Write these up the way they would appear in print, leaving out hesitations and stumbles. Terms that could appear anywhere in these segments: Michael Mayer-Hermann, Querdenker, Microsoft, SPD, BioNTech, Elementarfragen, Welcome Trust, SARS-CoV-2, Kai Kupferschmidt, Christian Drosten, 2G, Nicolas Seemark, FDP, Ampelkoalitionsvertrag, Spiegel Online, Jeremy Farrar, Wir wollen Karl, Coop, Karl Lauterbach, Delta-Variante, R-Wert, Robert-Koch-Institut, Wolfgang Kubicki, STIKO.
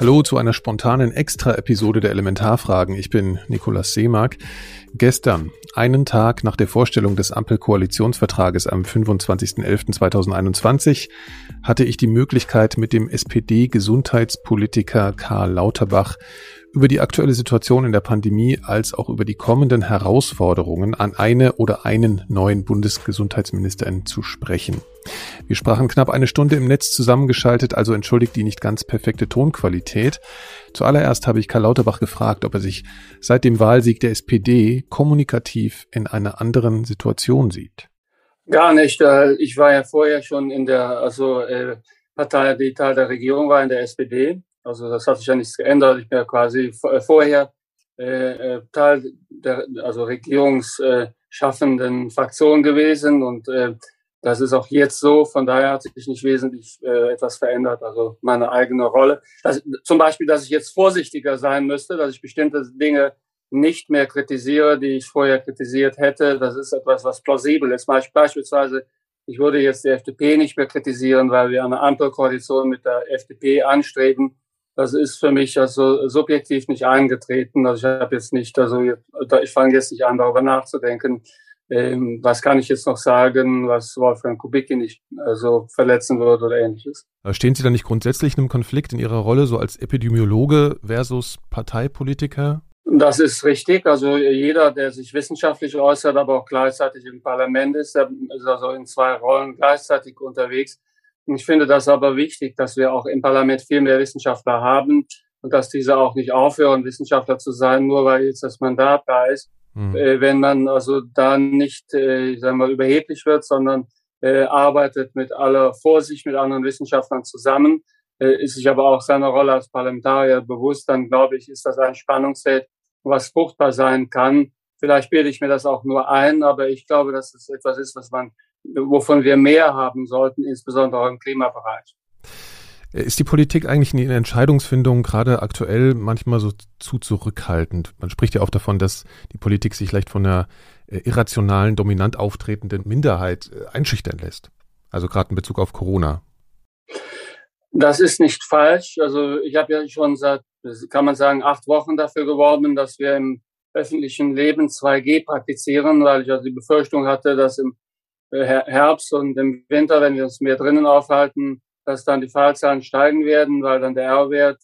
Hallo zu einer spontanen Extra-Episode der Elementarfragen. Ich bin Nicolas Seemark. Gestern, einen Tag nach der Vorstellung des Ampelkoalitionsvertrages am 25.11.2021, hatte ich die Möglichkeit, mit dem SPD-Gesundheitspolitiker Karl Lauterbach über die aktuelle Situation in der Pandemie als auch über die kommenden Herausforderungen an eine oder einen neuen Bundesgesundheitsministerin zu sprechen. Wir sprachen knapp eine Stunde im Netz zusammengeschaltet, also entschuldigt die nicht ganz perfekte Tonqualität. Zuallererst habe ich Karl Lauterbach gefragt, ob er sich seit dem Wahlsieg der SPD kommunikativ in einer anderen Situation sieht. Gar nicht. Ich war ja vorher schon in der Partei, die Teil der Regierung war, in der SPD. Also das hat sich ja nichts geändert. Ich bin ja quasi vorher Teil der regierungsschaffenden Fraktion gewesen und das ist auch jetzt so, von daher hat sich nicht wesentlich etwas verändert, also meine eigene Rolle. Also, zum Beispiel, dass ich jetzt vorsichtiger sein müsste, dass ich bestimmte Dinge nicht mehr kritisiere, die ich vorher kritisiert hätte. Das ist etwas, was plausibel ist. Beispielsweise, ich würde jetzt die FDP nicht mehr kritisieren, weil wir eine Ampelkoalition mit der FDP anstreben. Das ist für mich also subjektiv nicht eingetreten. Also ich habe jetzt nicht, ich fange jetzt nicht an, darüber nachzudenken. Was kann ich jetzt noch sagen, was Wolfgang Kubicki nicht verletzen würde oder Ähnliches? Stehen Sie da nicht grundsätzlich einem Konflikt in Ihrer Rolle so als Epidemiologe versus Parteipolitiker? Das ist richtig. Also jeder, der sich wissenschaftlich äußert, aber auch gleichzeitig im Parlament ist, der ist also in zwei Rollen gleichzeitig unterwegs. Und ich finde das aber wichtig, dass wir auch im Parlament viel mehr Wissenschaftler haben und dass diese auch nicht aufhören, Wissenschaftler zu sein, nur weil jetzt das Mandat da ist. Wenn man also da nicht, überheblich wird, sondern arbeitet mit aller Vorsicht mit anderen Wissenschaftlern zusammen, ist sich aber auch seiner Rolle als Parlamentarier bewusst, dann glaube ich, ist das ein Spannungsfeld, was fruchtbar sein kann. Vielleicht bilde ich mir das auch nur ein, aber ich glaube, dass das etwas ist, wovon wir mehr haben sollten, insbesondere auch im Klimabereich. Ist die Politik eigentlich in ihrer Entscheidungsfindung gerade aktuell manchmal so zu zurückhaltend? Man spricht ja auch davon, dass die Politik sich leicht von einer irrationalen, dominant auftretenden Minderheit einschüchtern lässt. Also gerade in Bezug auf Corona. Das ist nicht falsch. Also ich habe ja schon seit, kann man sagen, 8 Wochen dafür geworben, dass wir im öffentlichen Leben 2G praktizieren, weil ich also die Befürchtung hatte, dass im Herbst und im Winter, wenn wir uns mehr drinnen aufhalten, dass dann die Fallzahlen steigen werden, weil dann der R-Wert,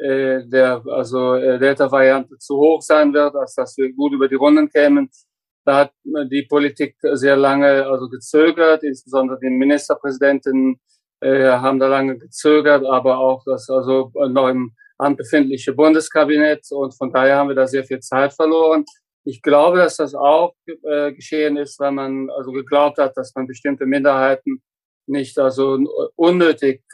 der Delta-Variante zu hoch sein wird, als dass wir gut über die Runden kämen. Da hat die Politik sehr lange gezögert, insbesondere die Ministerpräsidenten haben da lange gezögert, aber auch das noch im Amt befindliche Bundeskabinett, und von daher haben wir da sehr viel Zeit verloren. Ich glaube, dass das auch geschehen ist, weil man geglaubt hat, dass man bestimmte Minderheiten nicht unnötig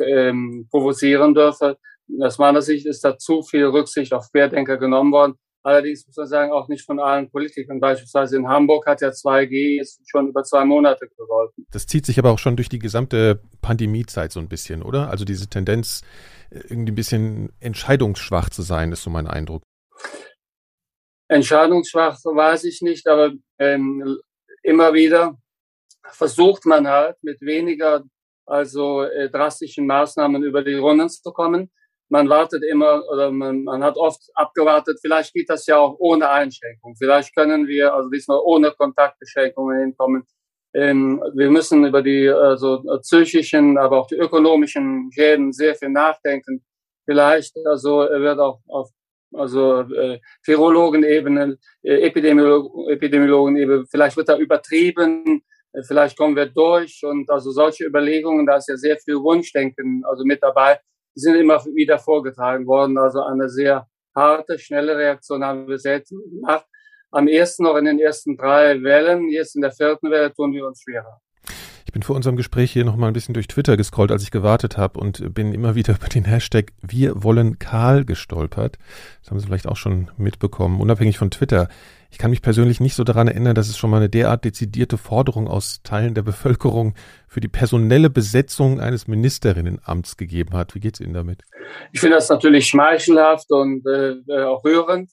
provozieren dürfe. Aus meiner Sicht ist da zu viel Rücksicht auf Querdenker genommen worden. Allerdings muss man sagen, auch nicht von allen Politikern. Beispielsweise in Hamburg hat ja 2G jetzt schon über 2 Monate gegolten. Das zieht sich aber auch schon durch die gesamte Pandemiezeit so ein bisschen, oder? Also diese Tendenz, irgendwie ein bisschen entscheidungsschwach zu sein, ist so mein Eindruck. Entscheidungsschwach weiß ich nicht, aber immer wieder versucht man halt mit weniger drastischen Maßnahmen über die Runden zu kommen. Man wartet immer oder man hat oft abgewartet, vielleicht geht das ja auch ohne Einschränkung. Vielleicht können wir diesmal ohne Kontaktbeschränkungen hinkommen. Wir müssen über die psychischen, aber auch die ökonomischen Schäden sehr viel nachdenken. Vielleicht wird auch auf Virologenebene, Epidemiologenebene, vielleicht wird da übertrieben. Vielleicht kommen wir durch, und solche Überlegungen, da ist ja sehr viel Wunschdenken mit dabei, die sind immer wieder vorgetragen worden. Also eine sehr harte, schnelle Reaktion haben wir selten gemacht. Am ersten noch in den ersten 3 Wellen, jetzt in der 4. Welle tun wir uns schwerer. Ich bin vor unserem Gespräch hier nochmal ein bisschen durch Twitter gescrollt, als ich gewartet habe, und bin immer wieder über den Hashtag Wir wollen Karl gestolpert. Das haben Sie vielleicht auch schon mitbekommen, unabhängig von Twitter. Ich kann mich persönlich nicht so daran erinnern, dass es schon mal eine derart dezidierte Forderung aus Teilen der Bevölkerung für die personelle Besetzung eines Ministerinnenamts gegeben hat. Wie geht's Ihnen damit? Ich finde das natürlich schmeichelhaft und auch rührend,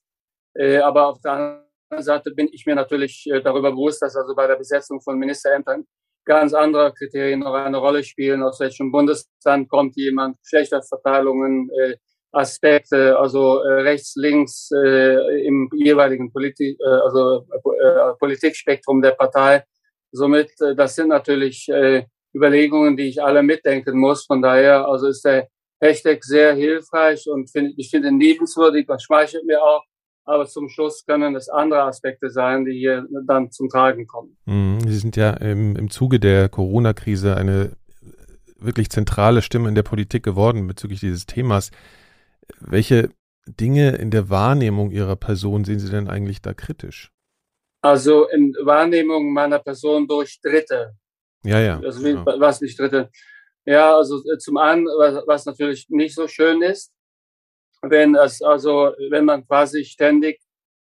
aber auf der anderen Seite bin ich mir natürlich darüber bewusst, dass bei der Besetzung von Ministerämtern ganz andere Kriterien noch eine Rolle spielen, aus welchem Bundesland kommt jemand, Geschlechterverteilungen, Aspekte, also rechts, links im jeweiligen Politikspektrum der Partei. Somit, das sind natürlich Überlegungen, die ich alle mitdenken muss. Von daher, also ist der Hashtag sehr hilfreich und ich finde ihn liebenswürdig, das schmeichelt mir auch. Aber zum Schluss können es andere Aspekte sein, die hier dann zum Tragen kommen. Sie sind ja im Zuge der Corona-Krise eine wirklich zentrale Stimme in der Politik geworden bezüglich dieses Themas. Welche Dinge in der Wahrnehmung Ihrer Person sehen Sie denn eigentlich da kritisch? Also in Wahrnehmung meiner Person durch Dritte. Ja. Also genau. Was nicht Dritte. Ja, also zum einen, was natürlich nicht so schön ist, wenn man quasi ständig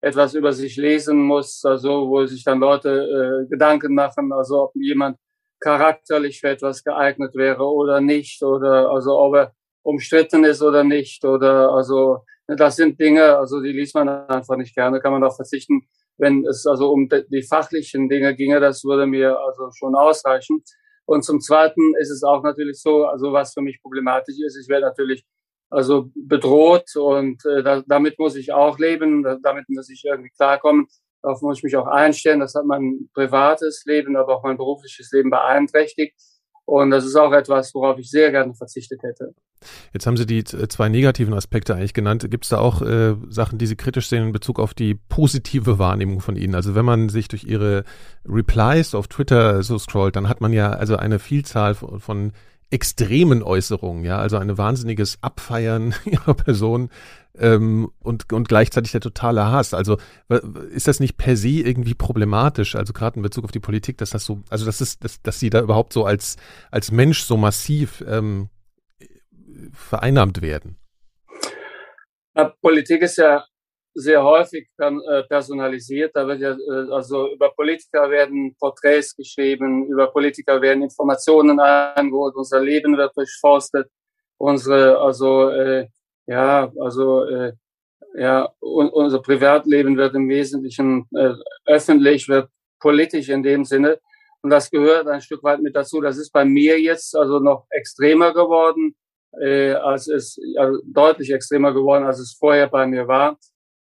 etwas über sich lesen muss, also wo sich dann Leute Gedanken machen, also ob jemand charakterlich für etwas geeignet wäre oder nicht, oder also ob er umstritten ist oder nicht, oder also das sind Dinge, also die liest man einfach nicht gerne, kann man auch verzichten. Wenn es also um die fachlichen Dinge ginge, das würde mir also schon ausreichen. Und zum Zweiten ist es auch natürlich so, also was für mich problematisch ist, ich werde natürlich also bedroht und damit muss ich auch leben, damit muss ich irgendwie klarkommen, darauf muss ich mich auch einstellen, das hat mein privates Leben, aber auch mein berufliches Leben beeinträchtigt und das ist auch etwas, worauf ich sehr gerne verzichtet hätte. Jetzt haben Sie die zwei negativen Aspekte eigentlich genannt. Gibt es da auch Sachen, die Sie kritisch sehen in Bezug auf die positive Wahrnehmung von Ihnen? Also wenn man sich durch Ihre Replies auf Twitter so scrollt, dann hat man ja also eine Vielzahl von extremen Äußerungen, ja, also ein wahnsinniges Abfeiern Ihrer Person und gleichzeitig der totale Hass. Also ist das nicht per se irgendwie problematisch, also gerade in Bezug auf die Politik, dass das so, also dass Sie da überhaupt so als Mensch so massiv vereinnahmt werden? Ja, Politik ist ja sehr häufig personalisiert, da wird ja also über Politiker werden Porträts geschrieben, über Politiker werden Informationen eingeholt, unser Leben wird durchforstet, unser Privatleben wird im Wesentlichen öffentlich, wird politisch in dem Sinne und das gehört ein Stück weit mit dazu. Das ist bei mir jetzt also noch extremer geworden, deutlich extremer geworden, als es vorher bei mir war.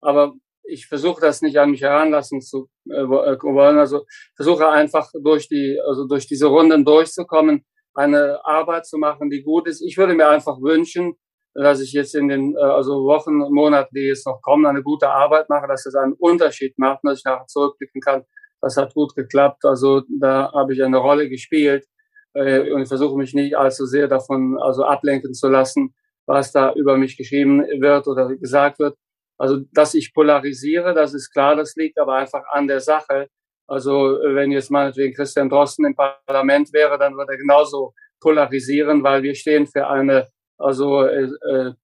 Aber ich versuche das nicht an mich heranlassen zu wollen. Also versuche einfach durch diese Runden durchzukommen, eine Arbeit zu machen, die gut ist. Ich würde mir einfach wünschen, dass ich jetzt in den Wochen und Monaten, die jetzt noch kommen, eine gute Arbeit mache, dass das einen Unterschied macht, dass ich nachher zurückblicken kann. Das hat gut geklappt. Also da habe ich eine Rolle gespielt und ich versuche mich nicht allzu sehr davon ablenken zu lassen, was da über mich geschrieben wird oder gesagt wird. Also, dass ich polarisiere, das ist klar, das liegt aber einfach an der Sache. Also, wenn jetzt meinetwegen Christian Drosten im Parlament wäre, dann würde er genauso polarisieren, weil wir stehen für eine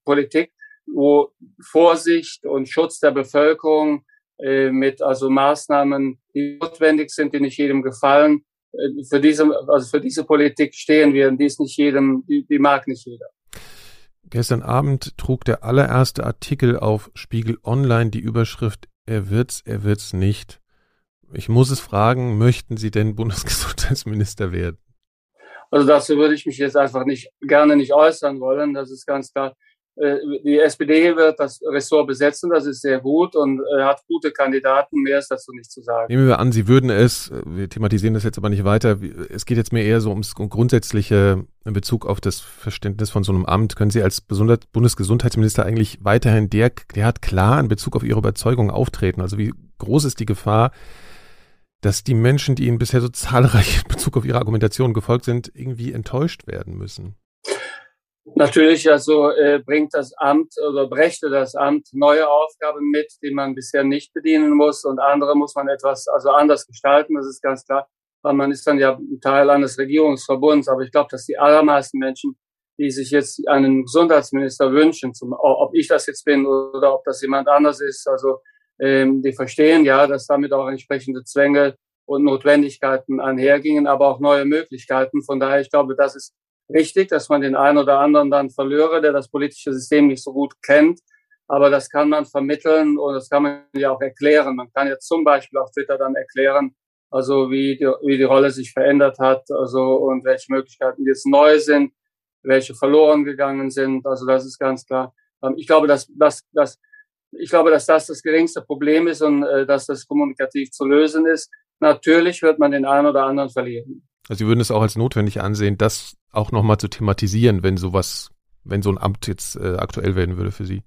Politik, wo Vorsicht und Schutz der Bevölkerung mit Maßnahmen, die notwendig sind, die nicht jedem gefallen, für diese Politik stehen wir und die ist nicht jedem, die mag nicht jeder. Gestern Abend trug der allererste Artikel auf Spiegel Online die Überschrift Er wird's nicht. Ich muss es fragen, möchten Sie denn Bundesgesundheitsminister werden? Also dazu würde ich mich jetzt einfach nicht äußern wollen, das ist ganz klar. Die SPD wird das Ressort besetzen, das ist sehr gut und hat gute Kandidaten, mehr ist dazu nicht zu sagen. Nehmen wir an, Sie würden es, wir thematisieren das jetzt aber nicht weiter, es geht jetzt mir eher so ums Grundsätzliche in Bezug auf das Verständnis von so einem Amt. Können Sie als Bundesgesundheitsminister eigentlich weiterhin derart klar in Bezug auf Ihre Überzeugung auftreten? Also wie groß ist die Gefahr, dass die Menschen, die Ihnen bisher so zahlreich in Bezug auf Ihre Argumentation gefolgt sind, irgendwie enttäuscht werden müssen? Natürlich, bringt das Amt oder brächte das Amt neue Aufgaben mit, die man bisher nicht bedienen muss und andere muss man etwas anders gestalten, das ist ganz klar, weil man ist dann ja Teil eines Regierungsverbunds, aber ich glaube, dass die allermeisten Menschen, die sich jetzt einen Gesundheitsminister wünschen, ob ich das jetzt bin oder ob das jemand anders ist, die verstehen ja, dass damit auch entsprechende Zwänge und Notwendigkeiten einhergingen, aber auch neue Möglichkeiten, von daher, ich glaube, das ist richtig, dass man den einen oder anderen dann verlöre, der das politische System nicht so gut kennt. Aber das kann man vermitteln und das kann man ja auch erklären. Man kann ja zum Beispiel auf Twitter dann erklären, wie die Rolle sich verändert hat, und welche Möglichkeiten jetzt neu sind, welche verloren gegangen sind. Also das ist ganz klar. Ich glaube, dass das geringste Problem ist und dass das kommunikativ zu lösen ist. Natürlich wird man den einen oder anderen verlieren. Also Sie würden es auch als notwendig ansehen, das auch nochmal zu thematisieren, wenn so ein Amt jetzt aktuell werden würde für Sie?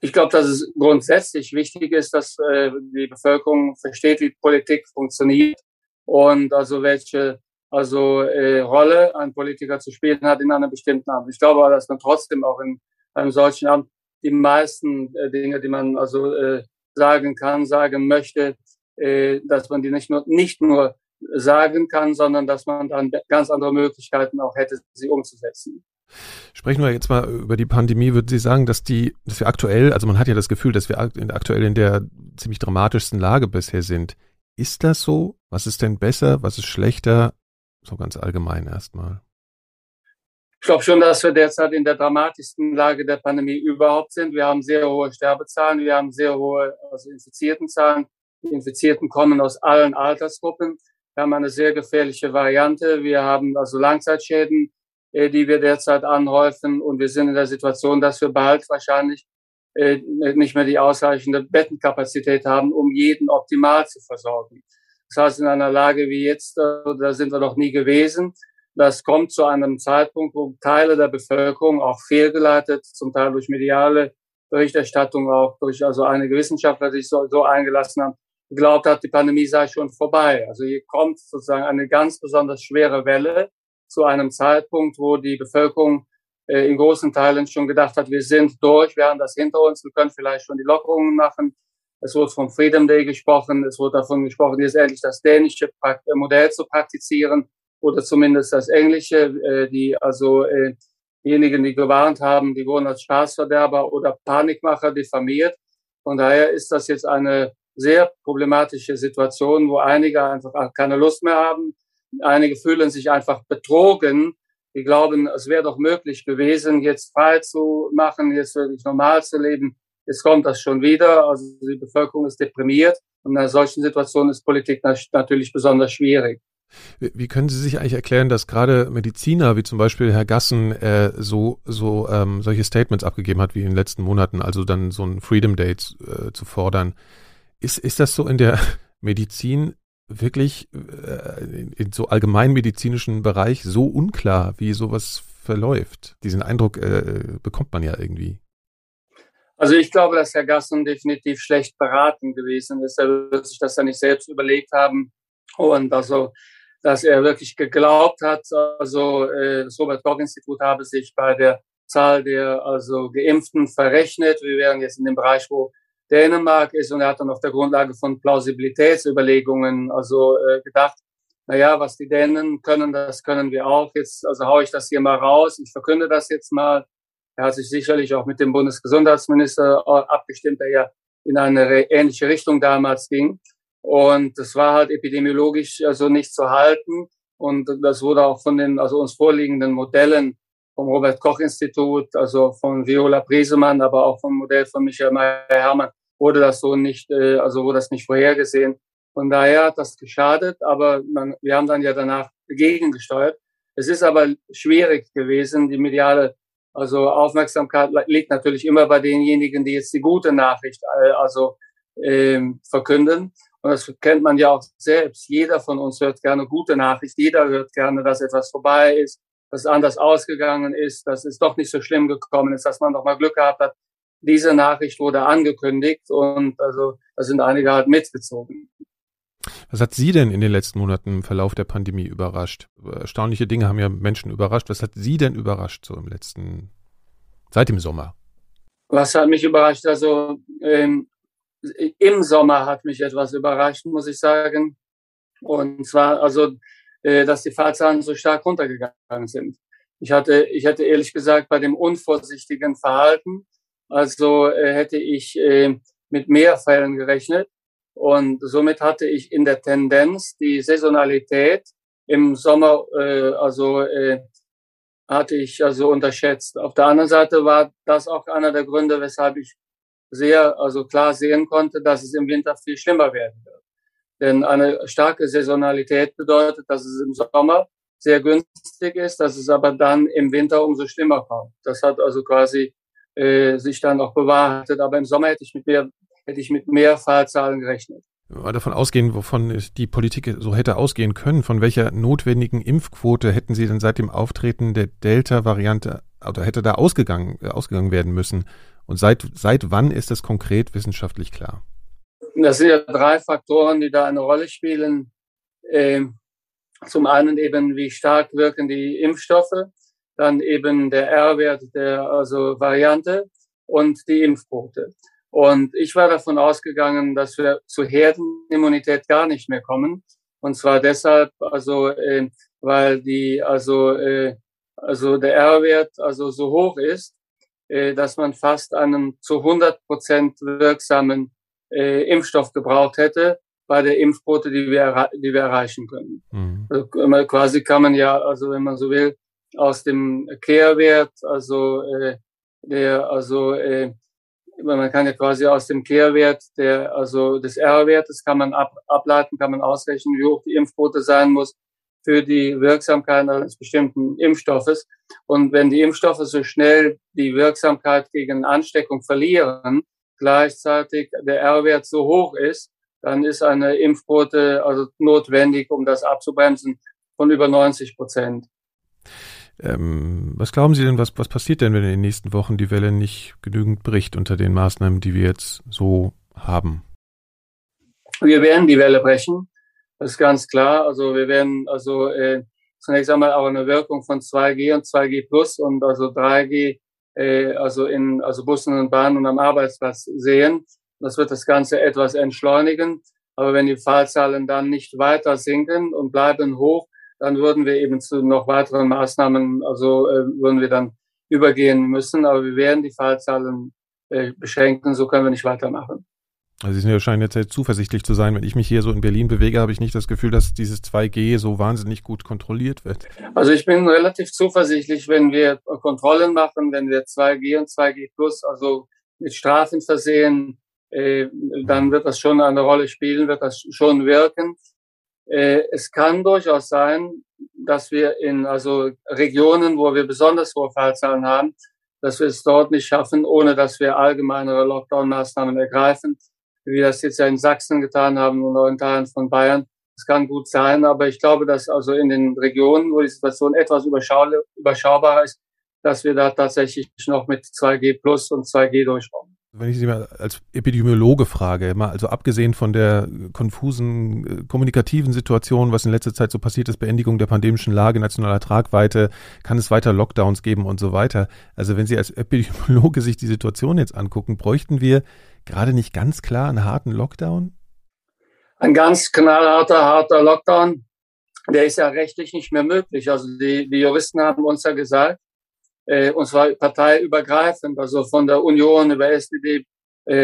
Ich glaube, dass es grundsätzlich wichtig ist, dass die Bevölkerung versteht, wie Politik funktioniert und also welche Rolle ein Politiker zu spielen hat in einem bestimmten Amt. Ich glaube, dass man trotzdem auch in einem solchen Amt die meisten Dinge, die man sagen kann, sagen möchte, dass man die nicht nur sagen kann, sondern dass man dann ganz andere Möglichkeiten auch hätte, sie umzusetzen. Sprechen wir jetzt mal über die Pandemie. Würden Sie sagen, dass wir aktuell, also man hat ja das Gefühl, dass wir aktuell in der ziemlich dramatischsten Lage bisher sind. Ist das so? Was ist denn besser? Was ist schlechter? So ganz allgemein erstmal. Ich glaube schon, dass wir derzeit in der dramatischsten Lage der Pandemie überhaupt sind. Wir haben sehr hohe Sterbezahlen, wir haben sehr hohe Infiziertenzahlen. Die Infizierten kommen aus allen Altersgruppen. Wir haben eine sehr gefährliche Variante. Wir haben Langzeitschäden, die wir derzeit anhäufen. Und wir sind in der Situation, dass wir bald wahrscheinlich nicht mehr die ausreichende Bettenkapazität haben, um jeden optimal zu versorgen. Das heißt, in einer Lage wie jetzt, da sind wir noch nie gewesen. Das kommt zu einem Zeitpunkt, wo Teile der Bevölkerung auch fehlgeleitet, zum Teil durch mediale Berichterstattung, auch durch einige Wissenschaftler, die sich so eingelassen haben, geglaubt hat, die Pandemie sei schon vorbei. Also hier kommt sozusagen eine ganz besonders schwere Welle zu einem Zeitpunkt, wo die Bevölkerung in großen Teilen schon gedacht hat, wir sind durch, wir haben das hinter uns, wir können vielleicht schon die Lockerungen machen. Es wurde vom Freedom Day gesprochen, es wurde davon gesprochen, jetzt endlich das dänische Modell zu praktizieren oder zumindest das englische. Diejenigen, die gewarnt haben, die wurden als Spaßverderber oder Panikmacher diffamiert. Von daher ist das jetzt eine sehr problematische Situation, wo einige einfach keine Lust mehr haben. Einige fühlen sich einfach betrogen. Die glauben, es wäre doch möglich gewesen, jetzt frei zu machen, jetzt wirklich normal zu leben. Jetzt kommt das schon wieder. Also die Bevölkerung ist deprimiert. Und in einer solchen Situation ist Politik natürlich besonders schwierig. Wie können Sie sich eigentlich erklären, dass gerade Mediziner, wie zum Beispiel Herr Gassen, solche Statements abgegeben hat wie in den letzten Monaten, also dann so ein Freedom Day zu fordern? Ist das so in der Medizin wirklich in so allgemeinmedizinischen Bereich so unklar, wie sowas verläuft? Diesen Eindruck bekommt man ja irgendwie. Also ich glaube, dass Herr Gassen definitiv schlecht beraten gewesen ist. Er wird sich das ja nicht selbst überlegt haben. Und dass er wirklich geglaubt hat, das Robert-Koch-Institut habe sich bei der Zahl der Geimpften verrechnet. Wir wären jetzt in dem Bereich, wo Dänemark ist, und er hat dann auf der Grundlage von Plausibilitätsüberlegungen gedacht, naja, was die Dänen können, das können wir auch. Jetzt haue ich das hier mal raus, ich verkünde das jetzt mal. Er hat sich sicherlich auch mit dem Bundesgesundheitsminister abgestimmt, der ja in eine ähnliche Richtung damals ging. Und das war halt epidemiologisch nicht zu halten. Und das wurde auch von den uns vorliegenden Modellen vom Robert-Koch-Institut, von Viola Prisemann, aber auch vom Modell von Michael Mayer-Hermann, wurde das so nicht, wurde das nicht vorhergesehen. Von daher hat das geschadet, aber wir haben dann ja danach gegengesteuert. Es ist aber schwierig gewesen. Die mediale Aufmerksamkeit liegt natürlich immer bei denjenigen, die jetzt die gute Nachricht verkünden. Und das kennt man ja auch selbst. Jeder von uns hört gerne gute Nachricht. Jeder hört gerne, dass etwas vorbei ist, dass es anders ausgegangen ist, dass es doch nicht so schlimm gekommen ist, dass man doch mal Glück gehabt hat. Diese Nachricht wurde angekündigt und da sind einige halt mitgezogen. Was hat Sie denn in den letzten Monaten im Verlauf der Pandemie überrascht? Erstaunliche Dinge haben ja Menschen überrascht. Was hat Sie denn überrascht seit dem Sommer? Was hat mich überrascht? Im Sommer hat mich etwas überrascht, muss ich sagen. Und zwar, dass die Fallzahlen so stark runtergegangen sind. Ich hätte ehrlich gesagt bei dem unvorsichtigen Verhalten, hätte ich mit mehr Fällen gerechnet. Und somit hatte ich in der Tendenz die Saisonalität im Sommer, hatte ich unterschätzt. Auf der anderen Seite war das auch einer der Gründe, weshalb ich sehr klar sehen konnte, dass es im Winter viel schlimmer werden wird. Denn eine starke Saisonalität bedeutet, dass es im Sommer sehr günstig ist, dass es aber dann im Winter umso schlimmer kommt. Das hat sich dann noch bewahrt hat. Aber im Sommer hätte ich mit mehr Fallzahlen gerechnet. Wenn wir davon ausgehen, wovon die Politik so hätte ausgehen können, von welcher notwendigen Impfquote hätten Sie denn seit dem Auftreten der Delta-Variante oder hätte da ausgegangen werden müssen? Und seit wann ist das konkret wissenschaftlich klar? Das sind ja drei Faktoren, die da eine Rolle spielen. Zum einen eben, wie stark wirken die Impfstoffe, dann eben der R-Wert der Variante und die Impfquote. Und ich war davon ausgegangen, dass wir zu Herdenimmunität gar nicht mehr kommen. Und zwar deshalb, weil der R-Wert so hoch ist, dass man fast einen zu 100% wirksamen Impfstoff gebraucht hätte bei der Impfquote, die wir erreichen können. Mhm. Also, quasi kann man ja, wenn man so will, aus dem Kehrwert, man kann ja quasi aus dem Kehrwert des R-Wertes kann man ausrechnen, wie hoch die Impfquote sein muss für die Wirksamkeit eines bestimmten Impfstoffes. Und wenn die Impfstoffe so schnell die Wirksamkeit gegen Ansteckung verlieren, gleichzeitig der R-Wert so hoch ist, dann ist eine Impfquote notwendig, um das abzubremsen, von über 90%. Was glauben Sie denn, was passiert denn, wenn in den nächsten Wochen die Welle nicht genügend bricht unter den Maßnahmen, die wir jetzt so haben? Wir werden die Welle brechen, das ist ganz klar. Wir werden zunächst einmal auch eine Wirkung von 2G und 2G Plus und 3G in Bussen und Bahnen und am Arbeitsplatz sehen. Das wird das Ganze etwas entschleunigen. Aber wenn die Fallzahlen dann nicht weiter sinken und bleiben hoch, dann würden wir eben zu noch weiteren Maßnahmen, würden wir dann übergehen müssen. Aber wir werden die Fallzahlen beschränken, so können wir nicht weitermachen. Also Sie scheinen jetzt sehr zuversichtlich zu sein. Wenn ich mich hier so in Berlin bewege, habe ich nicht das Gefühl, dass dieses 2G so wahnsinnig gut kontrolliert wird. Also ich bin relativ zuversichtlich, wenn wir Kontrollen machen, wenn wir 2G und 2G Plus, mit Strafen versehen, dann wird das schon eine Rolle spielen, wird das schon wirken. Es kann durchaus sein, dass wir in Regionen, wo wir besonders hohe Fallzahlen haben, dass wir es dort nicht schaffen, ohne dass wir allgemeinere Lockdown-Maßnahmen ergreifen, wie wir das jetzt ja in Sachsen getan haben und auch in Teilen von Bayern. Es kann gut sein, aber ich glaube, dass in den Regionen, wo die Situation etwas überschaubarer ist, dass wir da tatsächlich noch mit 2G Plus und 2G durchkommen. Wenn ich Sie mal als Epidemiologe frage, mal abgesehen von der konfusen kommunikativen Situation, was in letzter Zeit so passiert ist, Beendigung der pandemischen Lage, nationaler Tragweite, kann es weiter Lockdowns geben und so weiter. Also wenn Sie als Epidemiologe sich die Situation jetzt angucken, bräuchten wir gerade nicht ganz klar einen harten Lockdown? Ein ganz knallharter, harter Lockdown, der ist ja rechtlich nicht mehr möglich. Die Juristen haben uns ja gesagt, und zwar parteiübergreifend, von der Union über SPD,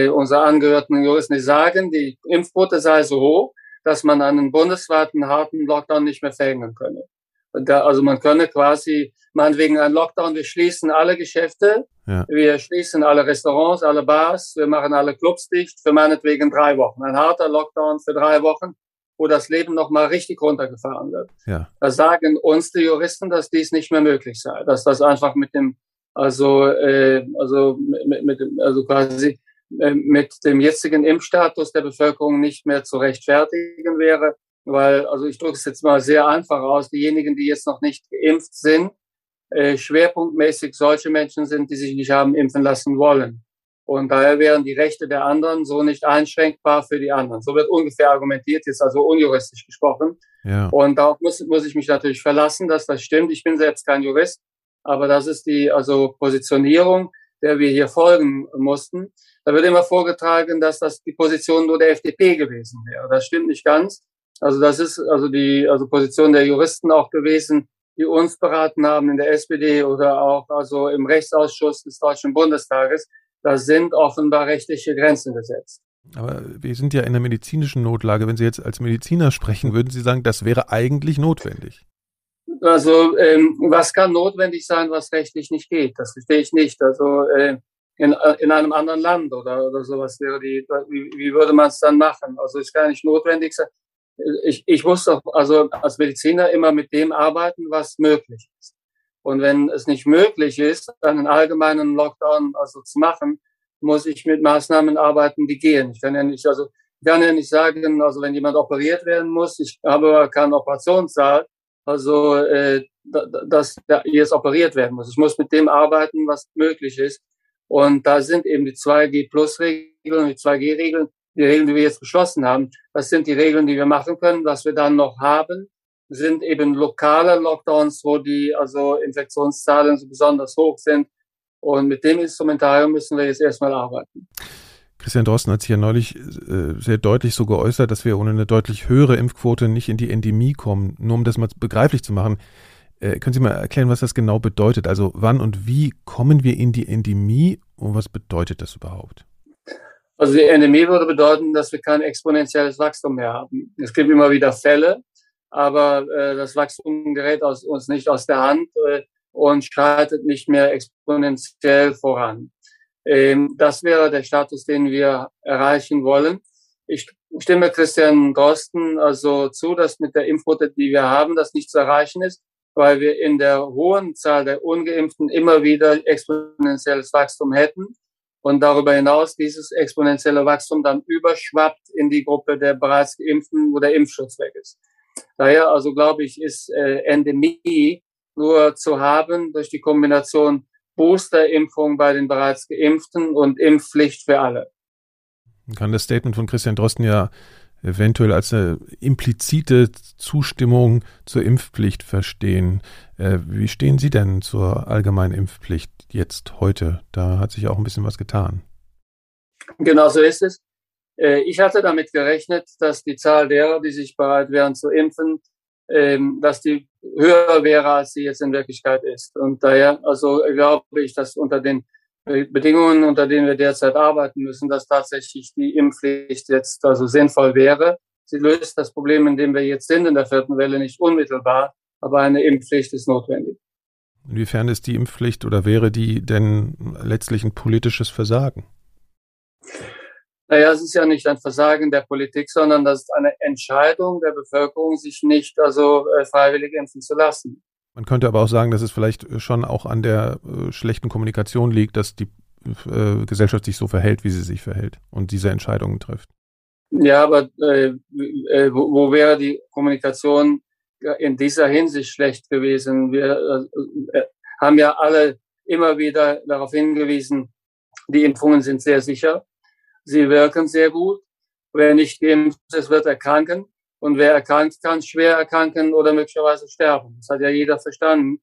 unsere angehörten Juristen, die sagen, die Impfquote sei so hoch, dass man einen bundesweiten harten Lockdown nicht mehr verhängen könne. Man könne quasi, meinetwegen einen Lockdown, wir schließen alle Geschäfte, ja. Wir schließen alle Restaurants, alle Bars, wir machen alle Clubs dicht, für meinetwegen 3 Wochen. Ein harter Lockdown für 3 Wochen, wo das Leben nochmal richtig runtergefahren wird. Ja. Da sagen uns die Juristen, dass dies nicht mehr möglich sei, dass das einfach mit dem jetzigen Impfstatus der Bevölkerung nicht mehr zu rechtfertigen wäre, weil, ich drücke es jetzt mal sehr einfach aus, diejenigen, die jetzt noch nicht geimpft sind, schwerpunktmäßig solche Menschen sind, die sich nicht haben impfen lassen wollen. Und daher wären die Rechte der anderen so nicht einschränkbar für die anderen. So wird ungefähr argumentiert, jetzt unjuristisch gesprochen. Ja. Und darauf muss ich mich natürlich verlassen, dass das stimmt. Ich bin selbst kein Jurist, aber das ist die Positionierung, der wir hier folgen mussten. Da wird immer vorgetragen, dass das die Position nur der FDP gewesen wäre. Das stimmt nicht ganz. Das ist die Position der Juristen auch gewesen, die uns beraten haben in der SPD oder auch im Rechtsausschuss des Deutschen Bundestages. Da sind offenbar rechtliche Grenzen gesetzt. Aber wir sind ja in einer medizinischen Notlage. Wenn Sie jetzt als Mediziner sprechen, würden Sie sagen, das wäre eigentlich notwendig? Was kann notwendig sein, was rechtlich nicht geht? Das verstehe ich nicht. In einem anderen Land oder sowas wäre wie würde man es dann machen? Es kann nicht notwendig sein. Ich muss doch als Mediziner immer mit dem arbeiten, was möglich ist. Und wenn es nicht möglich ist, einen allgemeinen Lockdown also zu machen, muss ich mit Maßnahmen arbeiten, die gehen. Ich kann ja nicht sagen, also wenn jemand operiert werden muss, ich habe keinen Operationssaal, also dass jetzt operiert werden muss. Ich muss mit dem arbeiten, was möglich ist. Und da sind eben die 2G-Plus-Regeln, die 2G-Regeln, die Regeln, die wir jetzt beschlossen haben, das sind die Regeln, die wir machen können. Was wir dann noch haben, sind eben lokale Lockdowns, wo die also Infektionszahlen so besonders hoch sind. Und mit dem Instrumentarium müssen wir jetzt erstmal arbeiten. Christian Drosten hat sich ja neulich sehr deutlich so geäußert, dass wir ohne eine deutlich höhere Impfquote nicht in die Endemie kommen. Nur um das mal begreiflich zu machen, können Sie mal erklären, was das genau bedeutet? Also wann und wie kommen wir in die Endemie und was bedeutet das überhaupt? Also die Endemie würde bedeuten, dass wir kein exponentielles Wachstum mehr haben. Es gibt immer wieder Fälle, aber das Wachstum gerät aus uns nicht aus der Hand und schreitet nicht mehr exponentiell voran. Das wäre der Status, den wir erreichen wollen. Ich stimme Christian Drosten also zu, dass mit der Impfquote, die wir haben, das nicht zu erreichen ist, weil wir in der hohen Zahl der Ungeimpften immer wieder exponentielles Wachstum hätten und darüber hinaus dieses exponentielle Wachstum dann überschwappt in die Gruppe der bereits Geimpften, wo der Impfschutz weg ist. Daher also glaube ich, ist Endemie nur zu haben durch die Kombination Boosterimpfung bei den bereits Geimpften und Impfpflicht für alle. Man kann das Statement von Christian Drosten ja eventuell als eine implizite Zustimmung zur Impfpflicht verstehen. Wie stehen Sie denn zur allgemeinen Impfpflicht jetzt heute? Da hat sich auch ein bisschen was getan. Genau so ist es. Ich hatte damit gerechnet, dass die Zahl derer, die sich bereit wären zu impfen, dass die höher wäre, als sie jetzt in Wirklichkeit ist. Und daher also glaube ich, dass unter den Bedingungen, unter denen wir derzeit arbeiten müssen, dass tatsächlich die Impfpflicht jetzt also sinnvoll wäre. Sie löst das Problem, in dem wir jetzt sind, in der vierten Welle nicht unmittelbar, aber eine Impfpflicht ist notwendig. Inwiefern ist die Impfpflicht oder wäre die denn letztlich ein politisches Versagen? Naja, es ist ja nicht ein Versagen der Politik, sondern das ist eine Entscheidung der Bevölkerung, sich nicht also freiwillig impfen zu lassen. Man könnte aber auch sagen, dass es vielleicht schon auch an der schlechten Kommunikation liegt, dass die Gesellschaft sich so verhält, wie sie sich verhält und diese Entscheidungen trifft. Ja, aber wo wäre die Kommunikation in dieser Hinsicht schlecht gewesen? Wir haben ja alle immer wieder darauf hingewiesen, die Impfungen sind sehr sicher. Sie wirken sehr gut. Wer nicht geimpft ist, wird erkranken. Und wer erkrankt, kann schwer erkranken oder möglicherweise sterben. Das hat ja jeder verstanden.